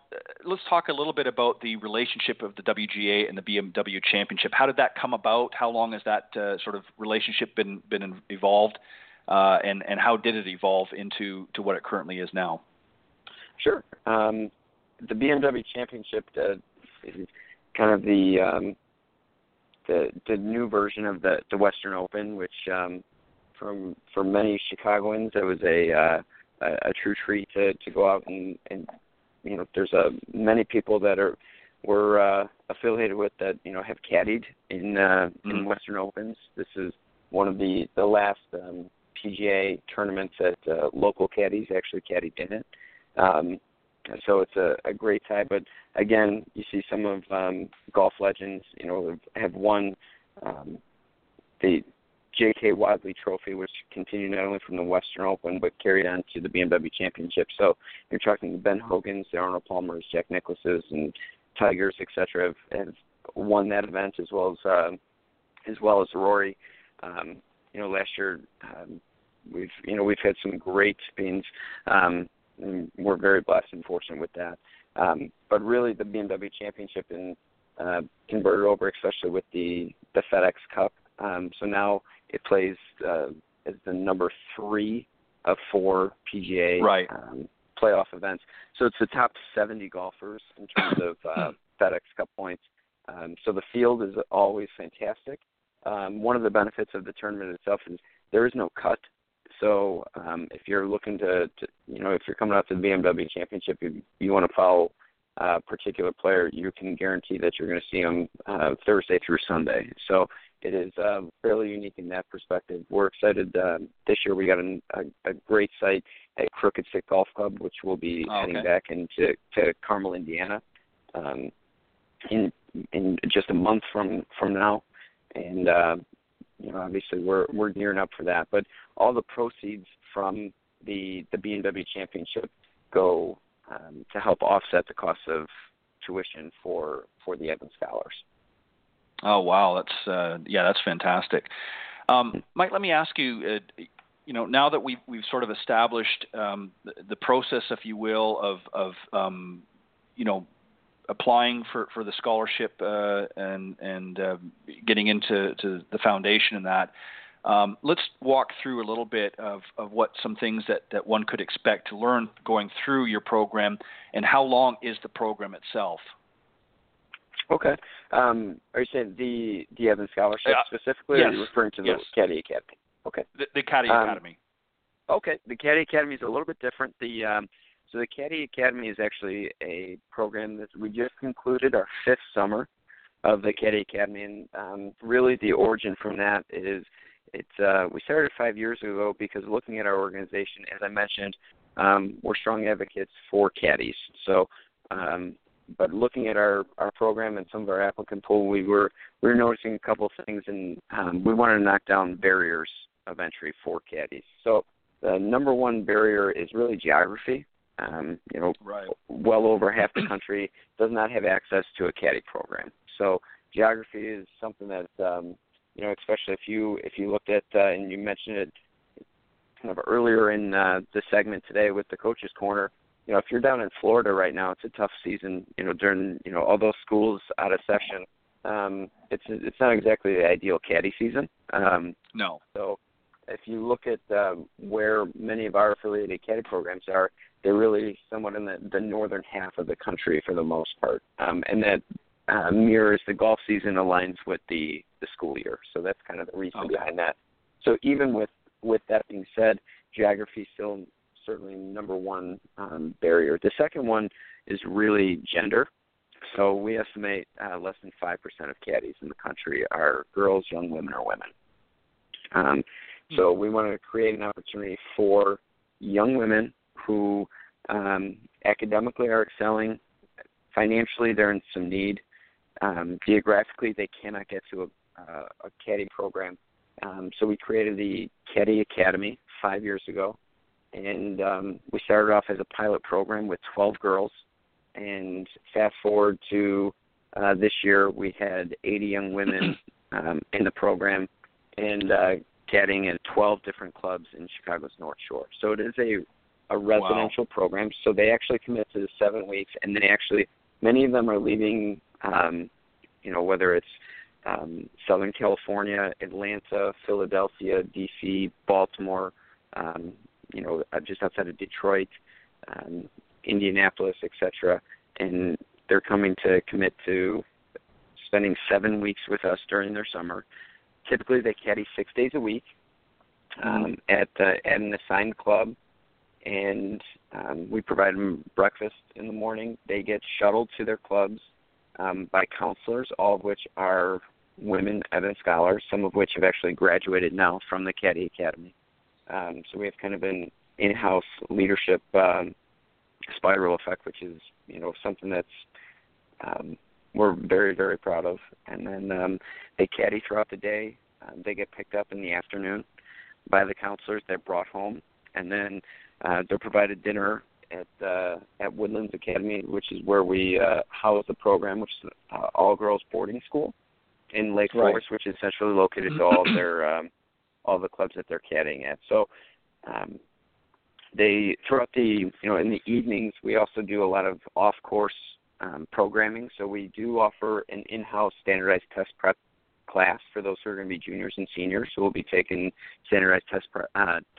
let's talk a little bit about the relationship of the WGA and the BMW Championship. How did that come about? How long has that sort of relationship been evolved, and how did it evolve into what it currently is now? Sure. The BMW Championship is kind of the new version of the Western Open, which for many Chicagoans, it was a true treat to go out and there's many people that are we're affiliated with that, you know, have caddied in Western Opens. This is one of the last PGA tournaments that local caddies actually caddied in it. So it's a great tie. But, again, you see some of golf legends, you know, have won the J.K. Wadley Trophy, which continued not only from the Western Open but carried on to the BMW Championship. So you're talking the Ben Hogans, the Arnold Palmers, Jack Nicklaus's, and Tigers, et cetera, have won that event as well as Rory. You know, last year we've had some great spins. And we're very blessed and fortunate with that. But really, the BMW Championship and converted over, especially with the FedEx Cup. So now it plays as the number 3 of 4 PGA playoff events. So it's the top 70 golfers in terms of FedEx Cup points. So the field is always fantastic. One of the benefits of the tournament itself is there is no cut. So if you're looking to, you know, if you're coming out to the BMW Championship, you want to follow a particular player, you can guarantee that you're going to see them Thursday through Sunday. So it is fairly unique in that perspective. We're excited. This year we got a great site at Crooked Stick Golf Club, which we'll be heading back into Carmel, Indiana, in just a month from now. And you know, obviously we're gearing up for that. But all the proceeds from the BMW Championship go to help offset the cost of tuition for the Evans Scholars. Oh, wow. That's fantastic. Mike, let me ask you, you know, now that we've sort of established the process, if you will, of you know, applying for the scholarship and getting into the foundation and that, let's walk through a little bit of what some things that one could expect to learn going through your program, and how long is the program itself? Okay. Are you saying the Evans Scholarship specifically, or are you referring to the Caddy Academy? Okay. The Caddy Academy. Okay. The Caddy Academy is a little bit different. So the Caddy Academy is actually a program that we just concluded our 5th summer of the Caddy Academy, and really the origin from that is we started 5 years ago because looking at our organization, as I mentioned, we're strong advocates for caddies. So but looking at our program and some of our applicant pool, we were noticing a couple of things, and we wanted to knock down barriers of entry for caddies. So the number one barrier is really geography. You know, well over half the country does not have access to a caddy program. So geography is something that, you know, especially if you looked at and you mentioned it kind of earlier in the segment today with the Coach's Corner. You know, if you're down in Florida right now, it's a tough season, you know, during, you know, all those schools out of session. It's not exactly the ideal caddy season. No. So if you look at where many of our affiliated caddy programs are, they're really somewhat in the northern half of the country for the most part. And that mirrors the golf season, aligns with the school year. So that's kind of the reason behind that. So even with that being said, geography is still certainly number one barrier. The second one is really gender. So we estimate less than 5% of caddies in the country are girls, young women, or women. So we want to create an opportunity for young women who academically are excelling, financially they're in some need, geographically they cannot get to a caddy program. So we created the Caddy Academy 5 years ago, and we started off as a pilot program with 12 girls, and fast forward to this year we had 80 young women in the program, and caddying at 12 different clubs in Chicago's North Shore. So it is a residential program. So they actually commit to the 7 weeks, and they actually, many of them are leaving, you know, whether it's Southern California, Atlanta, Philadelphia, D.C., Baltimore, you know, just outside of Detroit, Indianapolis, et cetera, and they're coming to commit to spending 7 weeks with us during their summer. Typically, they caddy 6 days a week at an assigned club, and we provide them breakfast in the morning. They get shuttled to their clubs. by counselors, all of which are women Evans scholars, some of which have actually graduated now from the Caddy Academy. So we have kind of an in-house leadership spiral effect, which is, you know, something that's we're very, very proud of. And then they caddy throughout the day. They get picked up in the afternoon by the counselors. They're brought home, and then they're provided dinner at Woodlands Academy, which is where we house the program, which is an all-girls boarding school in Lake Forest, which is centrally located to all their all the clubs that they're caddying at. So they throughout the, you know, in the evenings, we also do a lot of off-course programming. So we do offer an in-house standardized test prep class for those who are going to be juniors and seniors. So we'll be taking standardized test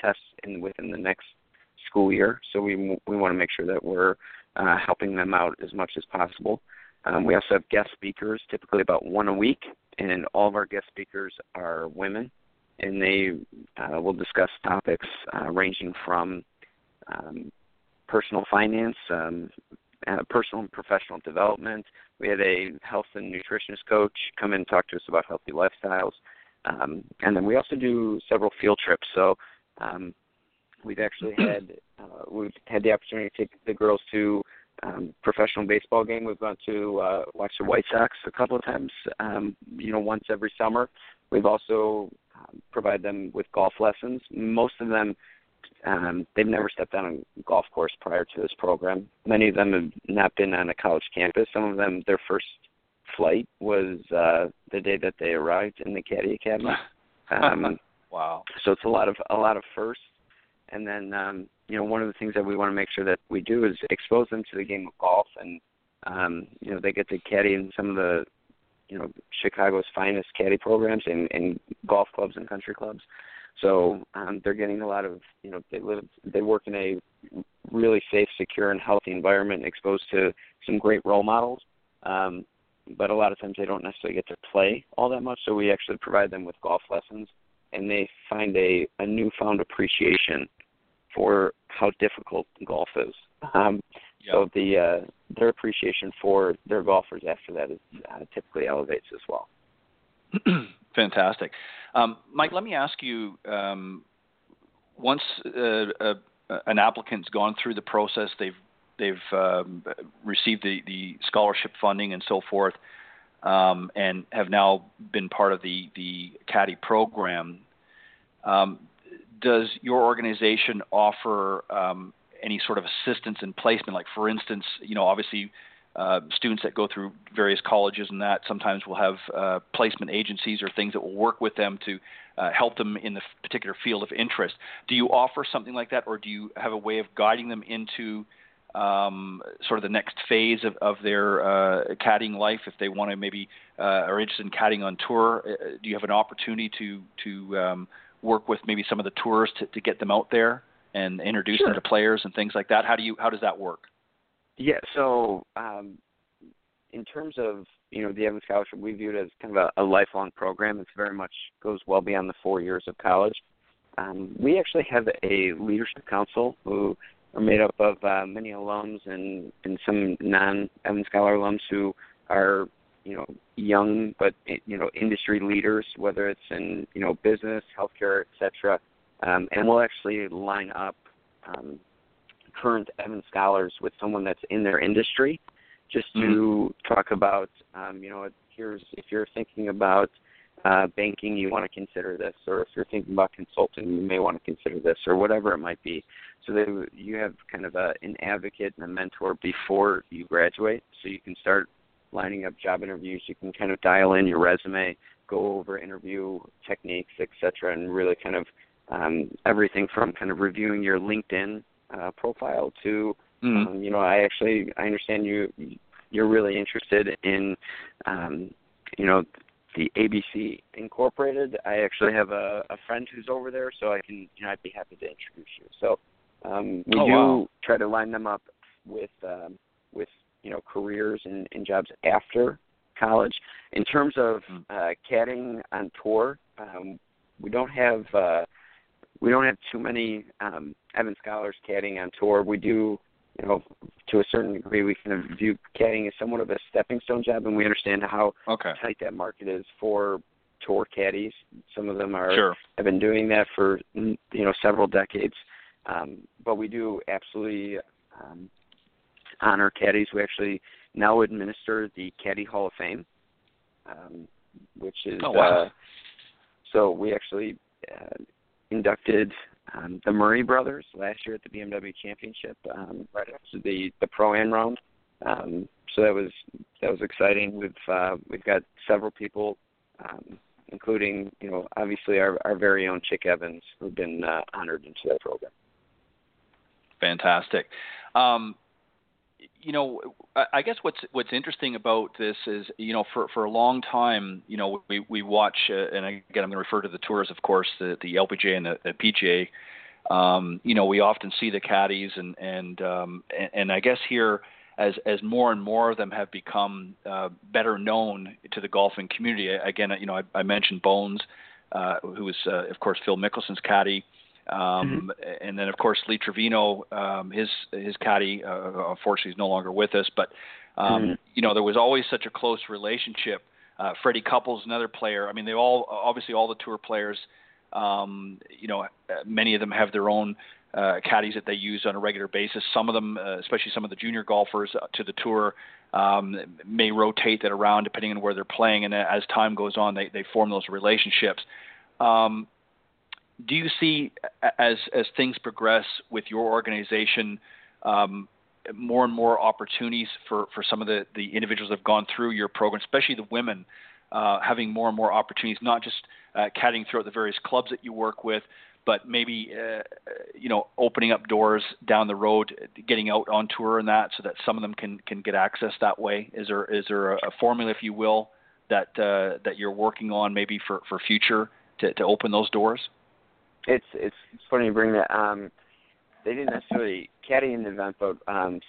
tests within the next school year. So we want to make sure that we're helping them out as much as possible. We also have guest speakers, typically about one a week, and all of our guest speakers are women, and they will discuss topics ranging from personal finance, personal and professional development. We had a health and nutritionist coach come in and talk to us about healthy lifestyles. And then we also do several field trips. So we've actually had we've had the opportunity to take the girls to professional baseball game. We've gone to watch the White Sox a couple of times, you know, once every summer. We've also provided them with golf lessons. Most of them, they've never stepped on a golf course prior to this program. Many of them have not been on a college campus. Some of them, their first flight was the day that they arrived in the Caddy Academy. Wow! So it's a lot of firsts. And then, you know, one of the things that we want to make sure that we do is expose them to the game of golf. And, you know, they get to caddy in some of the, you know, Chicago's finest caddy programs and golf clubs and country clubs. So they're getting a lot of, you know, they work in a really safe, secure, and healthy environment, exposed to some great role models. But a lot of times they don't necessarily get to play all that much. So we actually provide them with golf lessons, and they find a newfound appreciation for how difficult golf is. So their appreciation for their golfers after that is typically elevates as well. Fantastic. Mike, let me ask you, once an applicant's gone through the process, they've received the scholarship funding and so forth, and have now been part of the Caddy program, does your organization offer any sort of assistance in placement? Like, for instance, you know, obviously students that go through various colleges and that sometimes will have placement agencies or things that will work with them to help them in the particular field of interest. Do you offer something like that, or do you have a way of guiding them into sort of the next phase of their caddying life, if they want to maybe are interested in caddying on tour? Do you have an opportunity to work with maybe some of the tours to get them out there and introduce them to players and things like that? How does that work? Yeah, so in terms of, you know, the Evans Scholarship, we view it as kind of a lifelong program. It's very much goes well beyond the 4 years of college. We actually have a leadership council who are made up of many alums and some non-Evans Scholar alums who are, you know, young but, you know, industry leaders, whether it's in, you know, business, healthcare, etc. And we'll actually line up current Evans Scholars with someone that's in their industry, just to talk about, you know, here's if you're thinking about banking, you want to consider this, or if you're thinking about consulting, you may want to consider this, or whatever it might be. So you have kind of an advocate and a mentor before you graduate, so you can start lining up job interviews. You can kind of dial in your resume, go over interview techniques, etc., and really kind of everything from kind of reviewing your LinkedIn profile to, you know, I understand you're really interested in, you know, the ABC Incorporated. I actually have a friend who's over there, so I can, you know, I'd be happy to introduce you. So we try to line them up with you know, careers and jobs after college. In terms of caddying on tour, we don't have too many Evans Scholars caddying on tour. We do you know, to a certain degree, we kind of view caddying as somewhat of a stepping stone job, and we understand how tight that market is for tour caddies. Some of them are have been doing that for, you know, several decades. But we do absolutely honor caddies. We actually now administer the Caddy Hall of Fame, which is so we actually inducted the Murray brothers last year at the BMW Championship, right after the Pro-Am round. So that was exciting. We've got several people, including, you know, obviously our very own Chick Evans, who've been honored into that program. Fantastic. You know, I guess what's interesting about this is, you know, for a long time, you know, we watch, and again, I'm going to refer to the tours, of course, the LPGA and the PGA. You know, we often see the caddies, and I guess here, as more and more of them have become better known to the golfing community. Again, you know, I mentioned Bones, who is, of course, Phil Mickelson's caddy. And then, of course, Lee Trevino, his caddy, unfortunately, is no longer with us. But, you know, there was always such a close relationship. Freddie Couples, another player. I mean, they all the tour players, you know, many of them have their own caddies that they use on a regular basis. Some of them, especially some of the junior golfers to the tour, may rotate that around depending on where they're playing. And as time goes on, they form those relationships. Do you see, as things progress with your organization, more and more opportunities for some of the individuals that have gone through your program, especially the women, having more and more opportunities, not just caddying throughout the various clubs that you work with, but maybe, you know, opening up doors down the road, getting out on tour and that, so that some of them can get access that way? Is there a formula, if you will, that you're working on maybe for future to open those doors? It's funny you bring that. They didn't necessarily caddy in the event, but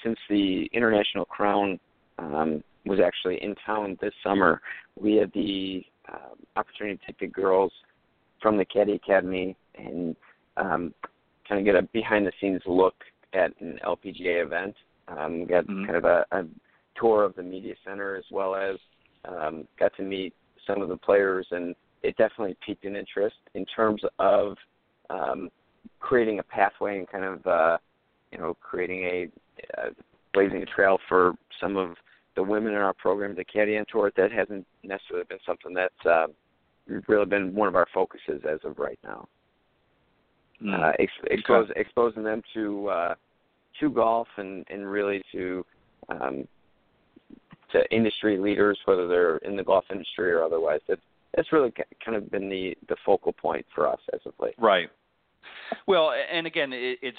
since the International Crown was actually in town this summer, we had the opportunity to take the girls from the Caddy Academy and kind of get a behind-the-scenes look at an LPGA event. We got kind of a tour of the media center, as well as got to meet some of the players, and it definitely piqued an interest in terms of creating a pathway and kind of, you know, creating blazing a trail for some of the women in our program to caddy on tour. That hasn't necessarily been something that's really been one of our focuses as of right now. Exposing them to golf and really to industry leaders, whether they're in the golf industry or otherwise. That's really kind of been the focal point for us as of late. Right. Well, and again, it's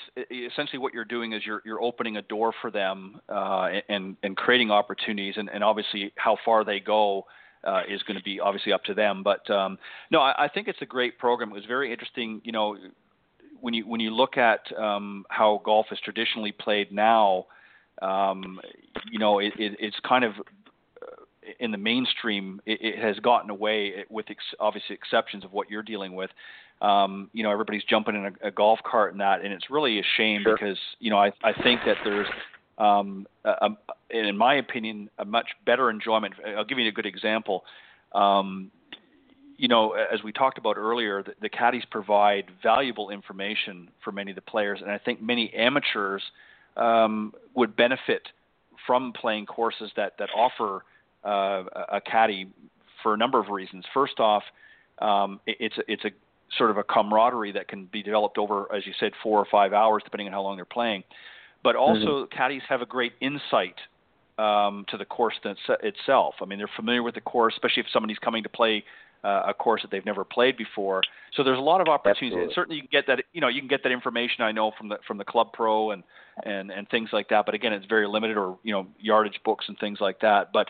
essentially what you're doing is you're opening a door for them and creating opportunities, and obviously how far they go is going to be obviously up to them. But no, I think it's a great program. It was very interesting, you know, when you look at how golf is traditionally played now, you know, it's kind of in the mainstream, it has gotten away with obviously exceptions of what you're dealing with. You know, everybody's jumping in a golf cart and that, and it's really a shame because, you know, I think that there's, in my opinion, a much better enjoyment. I'll give you a good example. You know, as we talked about earlier, the caddies provide valuable information for many of the players, and I think many amateurs would benefit from playing courses that offer a caddy for a number of reasons. First off, it's a sort of a camaraderie that can be developed over, as you said, 4 or 5 hours, depending on how long they're playing. But also caddies have a great insight to the course itself. I mean, they're familiar with the course, especially if somebody's coming to play a course that they've never played before. So there's a lot of opportunities. Absolutely. And certainly you can get that, you know, information, I know, from the club pro and things like that. But again, it's very limited, or, you know, yardage books and things like that. But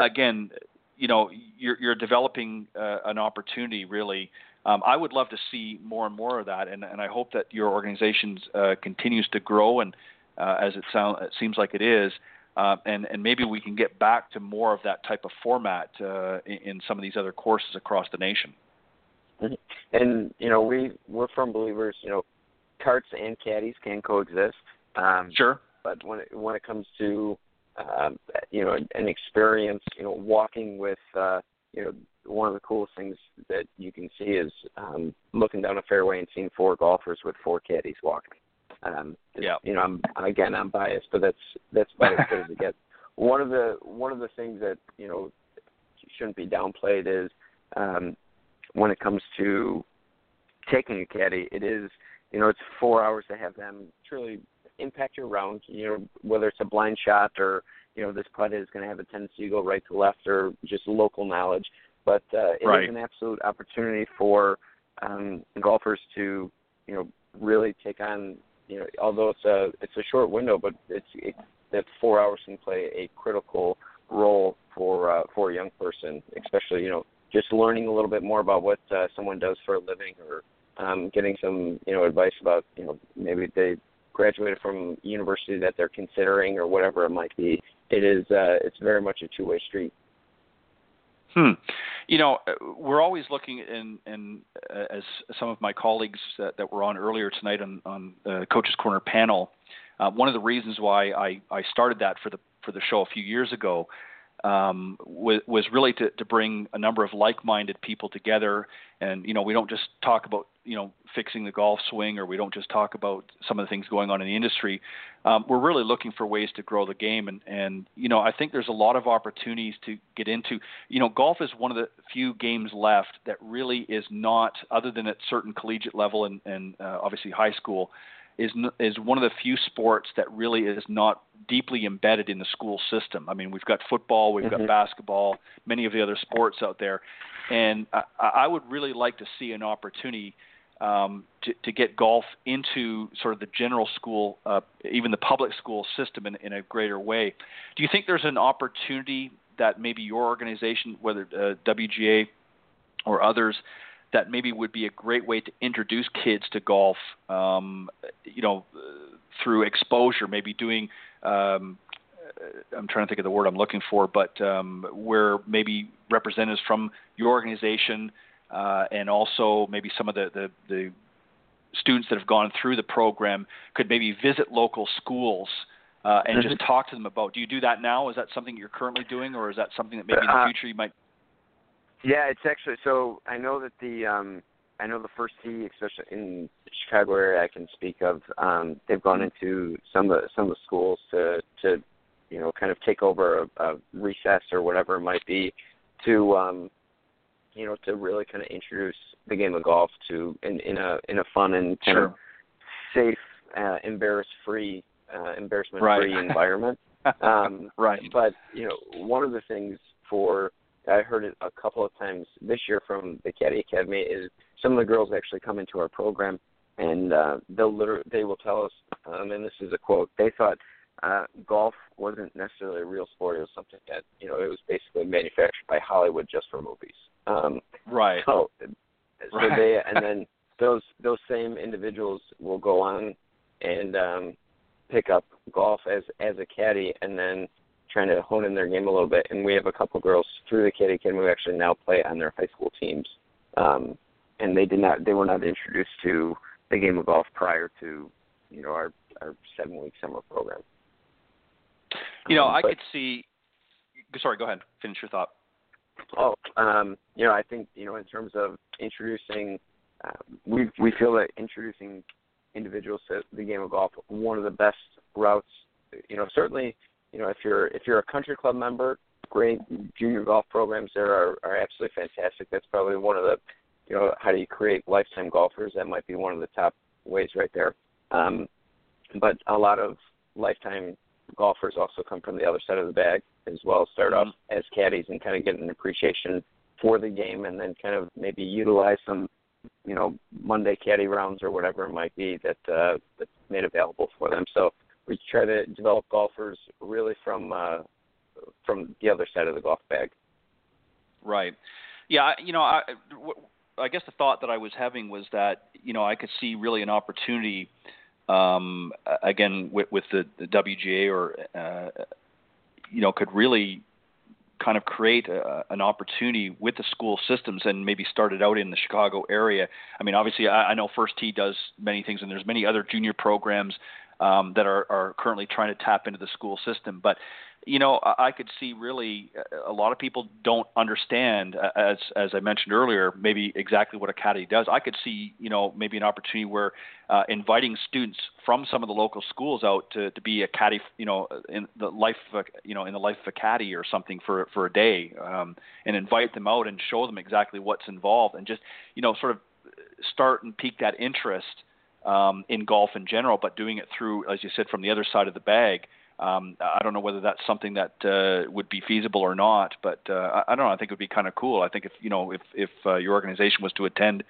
again, you know, you're developing an opportunity, really. I would love to see more and more of that, and I hope that your organization continues to grow, and as it seems like it is, and maybe we can get back to more of that type of format in some of these other courses across the nation. And, you know, we're firm believers, you know, carts and caddies can coexist. But when it comes to an experience, walking with one of the coolest things that you can see is looking down a fairway and seeing four golfers with four caddies walking. I'm biased, but that's about as good as it gets. One of the things that shouldn't be downplayed is when it comes to taking a caddy, it is it's 4 hours to have them truly impact your round. Whether it's a blind shot or this putt is going to have a tendency to go right to left or just local knowledge, but it is an absolute opportunity for golfers to really take on. Although it's a short window, but that 4 hours can play a critical role for a young person, especially just learning a little bit more about what someone does for a living, or getting some advice about maybe they graduated from university that they're considering or whatever it might be. It is it's very much a two-way street. We're always looking, and as some of my colleagues that were on earlier tonight on the Coach's Corner panel, one of the reasons why I started that for the show a few years ago was really to bring a number of like-minded people together. And, we don't just talk about, fixing the golf swing, or we don't just talk about some of the things going on in the industry. We're really looking for ways to grow the game. And I think there's a lot of opportunities to get into, golf is one of the few games left that really is not, other than at certain collegiate level and obviously high school, is one of the few sports that really is not deeply embedded in the school system. I mean, we've got football, we've got basketball, many of the other sports out there. And I would really like to see an opportunity to get golf into sort of the general school, even the public school system in a greater way. Do you think there's an opportunity that maybe your organization, whether WGA or others, that maybe would be a great way to introduce kids to golf, through exposure, maybe doing, I'm trying to think of the word I'm looking for, but where maybe representatives from your organization and also maybe some of the students that have gone through the program could maybe visit local schools and just talk to them about, do you do that now? Is that something you're currently doing, or is that something that maybe in the future you might? Yeah, it's actually, so I know that the First Tee, especially in the Chicago area, I can speak of. They've gone into some of the schools to kind of take over a recess or whatever it might be to really kind of introduce the game of golf to in a fun and kind of safe, embarrassment-free environment. But one of the things I heard it a couple of times this year from the Caddy Academy is some of the girls actually come into our program, and they will tell us, and this is a quote, they thought golf wasn't necessarily a real sport. It was something that, it was basically manufactured by Hollywood just for movies. And then those same individuals will go on and pick up golf as a caddy, and then trying to hone in their game a little bit. And we have a couple girls through the Caddy Academy who actually now play on their high school teams. And they were not introduced to the game of golf prior to, our 7-week summer program. Sorry, go ahead. Finish your thought. I think, in terms of introducing, we feel that introducing individuals to the game of golf, one of the best routes, certainly, if you're a country club member, great junior golf programs there are absolutely fantastic. That's probably one of the, how do you create lifetime golfers? That might be one of the top ways right there. But a lot of lifetime golfers also come from the other side of the bag as well, start off as caddies and kind of get an appreciation for the game, and then kind of maybe utilize some, Monday caddy rounds or whatever it might be that's made available for them. So we try to develop golfers really from the other side of the golf bag. Right. Yeah, I guess the thought that I was having was that, I could see really an opportunity, again, with the WGA or, could really kind of create an opportunity with the school systems and maybe start it out in the Chicago area. I mean, obviously, I know First Tee does many things, and there's many other junior programs that are currently trying to tap into the school system. But, you know, I could see really a lot of people don't understand, as I mentioned earlier, maybe exactly what a caddy does. I could see, you know, maybe an opportunity where inviting students from some of the local schools out to be a caddy, you know, in the life of a caddy or something for a day, and invite them out and show them exactly what's involved, and just, you know, sort of start and pique that interest in golf in general, but doing it through, as you said, from the other side of the bag. I don't know whether that's something that would be feasible or not, but I don't know. I think it would be kind of cool. I think if your organization was to attend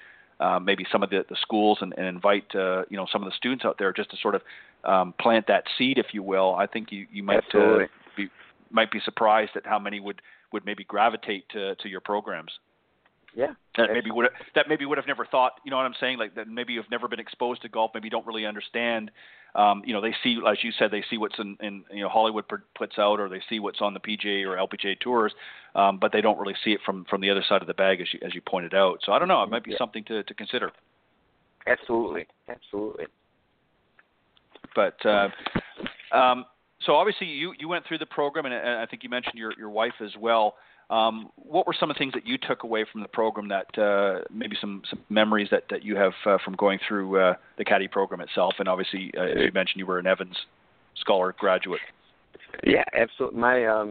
maybe some of the schools and invite some of the students out there just to sort of plant that seed, if you will, I think you might be surprised at how many would maybe gravitate to your programs. Yeah, that maybe would have never thought. You know what I'm saying? Like that maybe you've never been exposed to golf. Maybe you don't really understand. They see, as you said, they see what's in Hollywood puts out, or they see what's on the PGA or LPGA tours, but they don't really see it from the other side of the bag, as you pointed out. So I don't know. It might be something to consider. Absolutely. But so obviously you went through the program, and I think you mentioned your wife as well. What were some of the things that you took away from the program that maybe some memories that you have from going through the caddy program itself? And obviously, you mentioned you were an Evans Scholar graduate. Yeah, absolutely. My,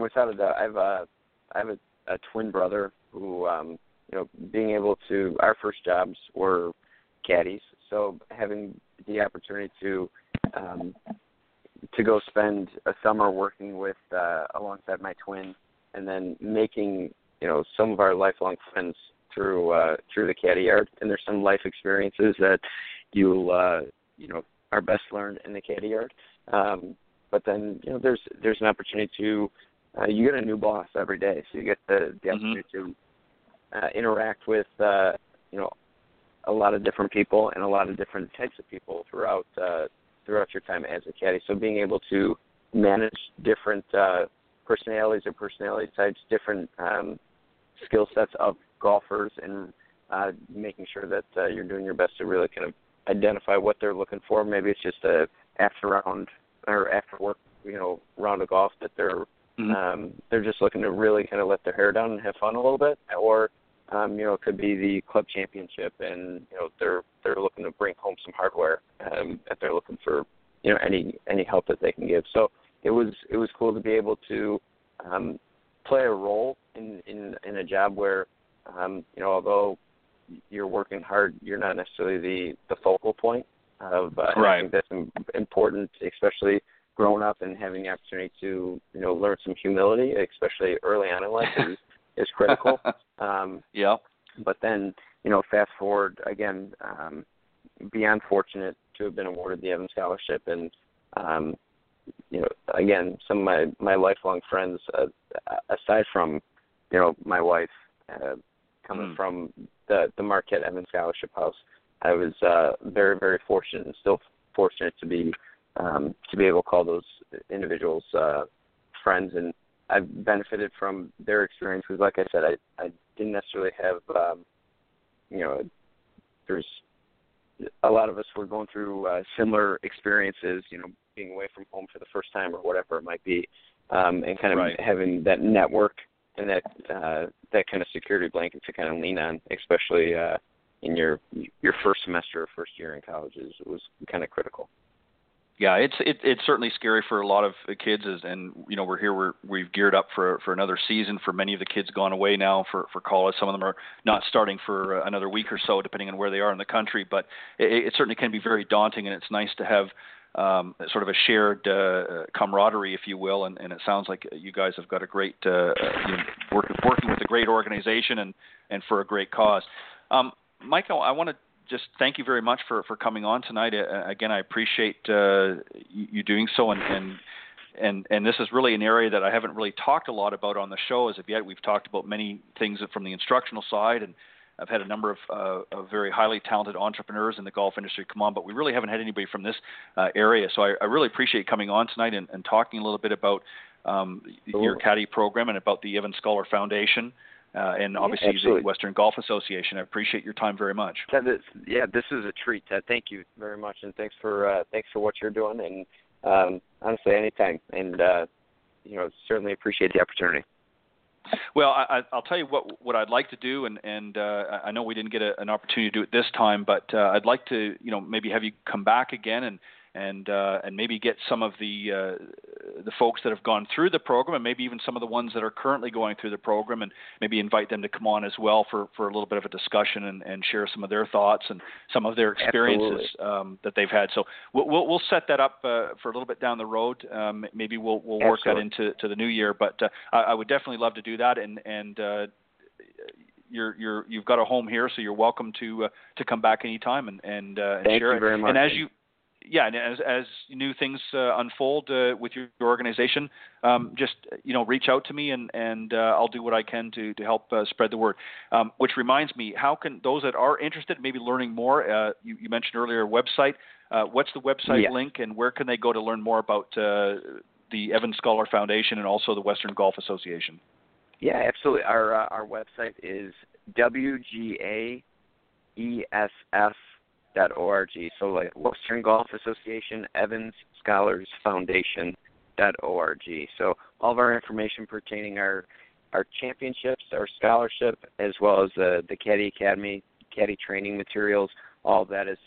without a doubt, I have a twin brother who, being able to, our first jobs were caddies. So having the opportunity to go spend a summer working with alongside my twin, and then making, some of our lifelong friends through the caddy art. And there's some life experiences that are best learned in the caddy art. But then, there's an opportunity to, you get a new boss every day. So you get the opportunity to interact with, a lot of different people and a lot of different types of people throughout your time as a caddy. So being able to manage different, personalities or personality types, different skill sets of golfers, and making sure that you're doing your best to really kind of identify what they're looking for. Maybe it's just a after work, round of golf that they're just looking to really kind of let their hair down and have fun a little bit, or it could be the club championship, and they're looking to bring home some hardware, and they're looking for any help that they can give. So. It was cool to be able to play a role in a job where, although you're working hard, you're not necessarily the focal point of. Right. I think that's important, especially growing up and having the opportunity to learn some humility, especially early on in life, is critical. Yeah. But then fast forward again, beyond fortunate to have been awarded the Evans Scholarship and. Again, some of my lifelong friends, aside from, my wife, coming from the Marquette Evans Scholarship House, I was very, very fortunate and still fortunate to be able to call those individuals friends. And I've benefited from their experiences. Like I said, I didn't necessarily have, there's a lot of us were going through similar experiences, being away from home for the first time or whatever it might be, and kind of having that network and that kind of security blanket to kind of lean on, especially in your first semester or first year in college, was kind of critical. Yeah, it's certainly scary for a lot of kids, and we've geared up for another season. For many of the kids gone away now for college, some of them are not starting for another week or so, depending on where they are in the country. But it certainly can be very daunting, and it's nice to have sort of a shared camaraderie, if you will, and it sounds like you guys have got a great working with a great organization and for a great cause. Michael, I want to just thank you very much for coming on tonight. Again, I appreciate you doing so, and this is really an area that I haven't really talked a lot about on the show as of yet. We've talked about many things from the instructional side, and I've had a number of very highly talented entrepreneurs in the golf industry come on, but we really haven't had anybody from this area. So I really appreciate coming on tonight and talking a little bit about your caddy program and about the Evans Scholar Foundation. and obviously the Western Golf Association. I appreciate your time very much. Yeah, this is a treat, Ted. Thank you very much, and thanks for what you're doing. And honestly, anytime, and certainly appreciate the opportunity. Well, I'll tell you what I'd like to do, and I know we didn't get an opportunity to do it this time, but I'd like to maybe have you come back again and maybe get some of the folks that have gone through the program, and maybe even some of the ones that are currently going through the program, and maybe invite them to come on as well for a little bit of a discussion and share some of their thoughts and some of their experiences that they've had. So we'll set that up for a little bit down the road. Maybe we'll work that into the new year. But I would definitely love to do that. And you've got a home here, so you're welcome to come back anytime and share it. Thank you very much. And as new things unfold with your organization, reach out to me and I'll do what I can to help spread the word. Which reminds me, how can those that are interested maybe learning more? You mentioned earlier a website. What's the website link, and where can they go to learn more about the Evans Scholars Foundation and also the Western Golf Association? Yeah, absolutely. Our website is wgaeff.org. So like Western Golf Association, Evans Scholars Foundation.org. So all of our information pertaining our championships, our scholarship, as well as the Caddy Academy, caddy training materials, all that is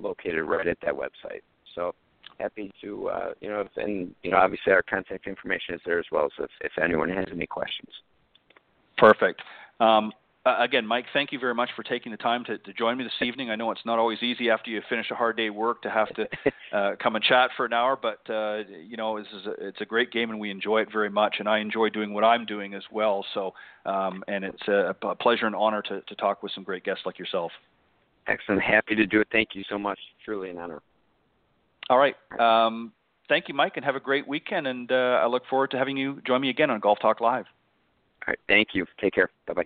located right at that website. So happy to obviously our contact information is there as well. So if anyone has any questions. Perfect. Again, Mike, thank you very much for taking the time to join me this evening. I know it's not always easy after you finish a hard day of work to have to come and chat for an hour, but it's a great game and we enjoy it very much, and I enjoy doing what I'm doing as well. So, and it's a pleasure and honor to talk with some great guests like yourself. Excellent. Happy to do it. Thank you so much. Truly an honor. All right. Thank you, Mike, and have a great weekend, and I look forward to having you join me again on Golf Talk Live. All right. Thank you. Take care. Bye-bye.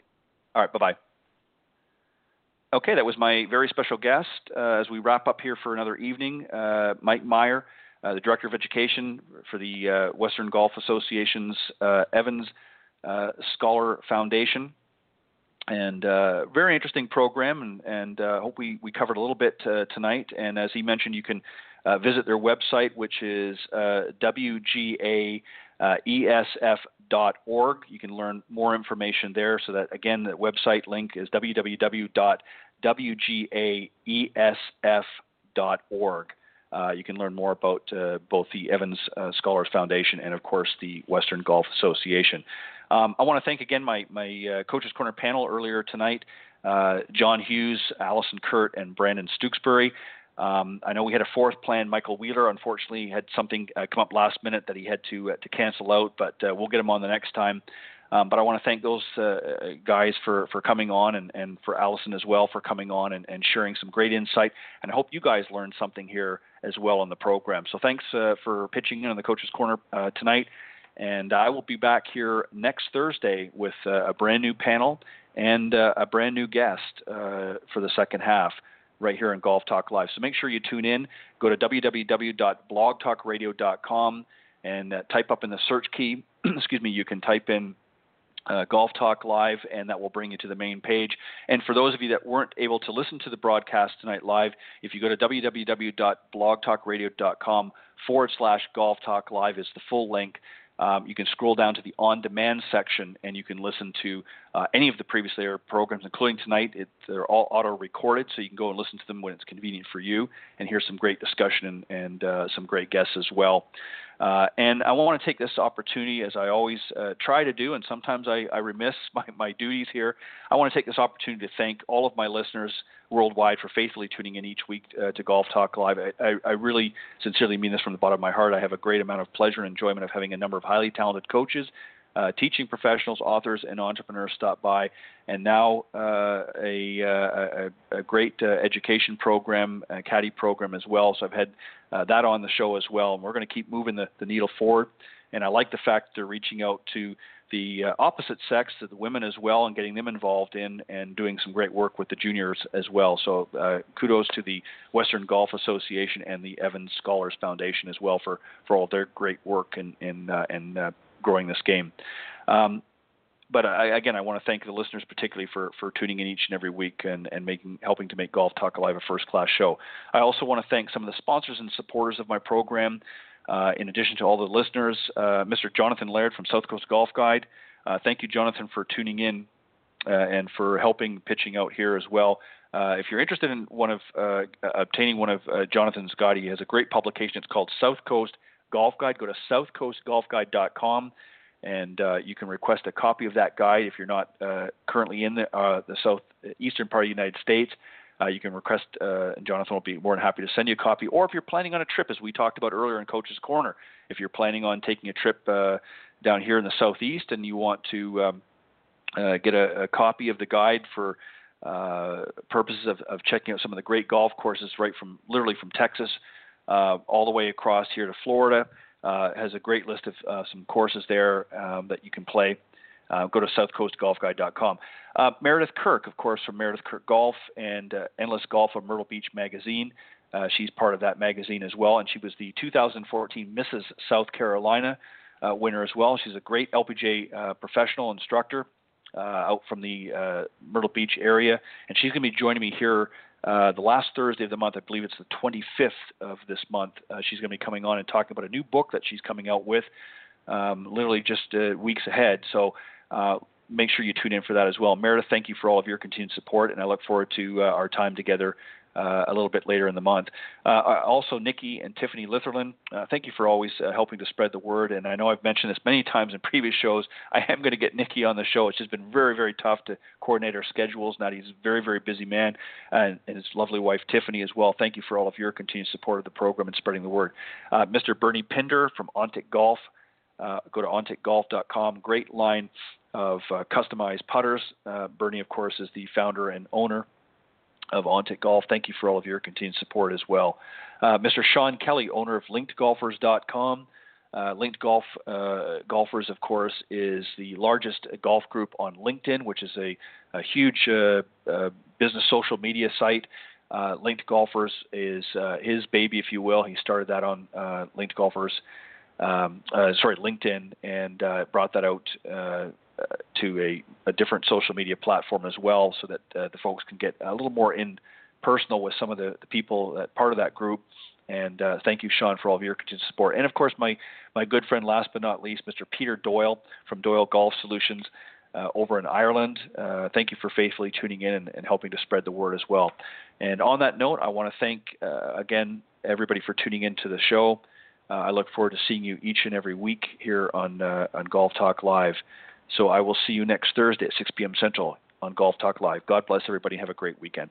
All right, bye-bye. Okay, that was my very special guest. As we wrap up here for another evening, Mike Maher, the Director of Education for the Western Golf Association's Evans Scholar Foundation. And very interesting program, and hope we covered a little bit tonight. And as he mentioned, you can visit their website, which is wgaesf.org. You can learn more information there. So that, again, the website link is www.wgaesf.org. You can learn more about both the Evans Scholars Foundation and, of course, the Western Golf Association. I want to thank again my Coach's Corner panel earlier tonight, John Hughes, Alison Curdt, and Brandon Stooksbury. I know we had a fourth plan. Michael Wheeler, unfortunately, had something come up last minute that he had to cancel out, but we'll get him on the next time. But I want to thank those guys for coming on, and for Allison as well for coming on and sharing some great insight. And I hope you guys learned something here as well on the program. So thanks for pitching in on the Coach's Corner tonight. And I will be back here next Thursday with a brand new panel and a brand new guest for the second half right here on Golf Talk Live. So make sure you tune in. Go to www.blogtalkradio.com and type up in the search key. Excuse me. You can type in Golf Talk Live, and that will bring you to the main page. And for those of you that weren't able to listen to the broadcast tonight live, if you go to www.blogtalkradio.com /Golf Talk Live is the full link. You can scroll down to the on-demand section, and you can listen to any of the previously aired programs, including tonight. They're all auto-recorded, so you can go and listen to them when it's convenient for you, and hear some great discussion and some great guests as well. And I want to take this opportunity, as I always try to do, and sometimes I remiss my duties here. I want to take this opportunity to thank all of my listeners worldwide for faithfully tuning in each week to Golf Talk Live. I really sincerely mean this from the bottom of my heart. I have a great amount of pleasure and enjoyment of having a number of highly talented coaches, teaching professionals, authors, and entrepreneurs stop by, and now a great education program, a caddy program as well. So I've had that on the show as well, and we're going to keep moving the needle forward. And I like the fact they're reaching out to the opposite sex, to the women as well, and getting them involved in and doing some great work with the juniors as well. So kudos to the Western Golf Association and the Evans Scholars Foundation as well for all their great work in growing this game. But again, I want to thank the listeners particularly for tuning in each and every week and helping to make Golf Talk Live a first-class show. I also want to thank some of the sponsors and supporters of my program. In addition to all the listeners, Mr. Jonathan Laird from South Coast Golf Guide. Thank you, Jonathan, for tuning in and for helping pitching out here as well. If you're interested in obtaining one of Jonathan's guide, he has a great publication. It's called South Coast Golf Guide. Go to southcoastgolfguide.com. And you can request a copy of that guide if you're not currently in the southeastern part of the United States. You can request, and Jonathan will be more than happy to send you a copy. Or if you're planning on a trip, as we talked about earlier in Coach's Corner, if you're planning on taking a trip down here in the southeast and you want to get a copy of the guide for purposes of checking out some of the great golf courses literally from Texas all the way across here to Florida, has a great list of some courses there that you can play. Go to southcoastgolfguide.com. Meredith Kirk, of course, from Meredith Kirk Golf and Endless Golf of Myrtle Beach magazine. She's part of that magazine as well, and she was the 2014 Mrs. South Carolina winner as well. She's a great LPGA professional instructor out from the Myrtle Beach area, and she's going to be joining me here the last Thursday of the month. I believe it's the 25th of this month. She's going to be coming on and talking about a new book that she's coming out with literally just weeks ahead. So make sure you tune in for that as well. Meredith, thank you for all of your continued support, and I look forward to our time together a little bit later in the month. Also, Nikki and Tiffany Litherland, thank you for always helping to spread the word. And I know I've mentioned this many times in previous shows. I am going to get Nikki on the show. It's just been very, very tough to coordinate our schedules. Now he's a very, very busy man, and his lovely wife, Tiffany, as well. Thank you for all of your continued support of the program and spreading the word. Mr. Bernie Pinder from Ontic Golf. Go to onticgolf.com. Great line of customized putters. Bernie, of course, is the founder and owner of Ontic Golf. Thank you for all of your continued support as well. Mr. Sean Kelly, owner of LinkedGolfers.com. LinkedGolfers, of course, is the largest golf group on LinkedIn, which is a huge business social media site. LinkedGolfers is his baby, if you will. He started that on LinkedIn, and brought that out to a different social media platform as well, so that the folks can get a little more in personal with some of the people that part of that group. And thank you, Sean, for all of your continued support. And of course, my good friend, last but not least, Mr. Peter Doyle from Doyle Golf Solutions over in Ireland. Thank you for faithfully tuning in and helping to spread the word as well. And on that note, I want to thank again everybody for tuning into the show. I look forward to seeing you each and every week here on Golf Talk Live. So I will see you next Thursday at 6 p.m. Central on Golf Talk Live. God bless everybody. Have a great weekend.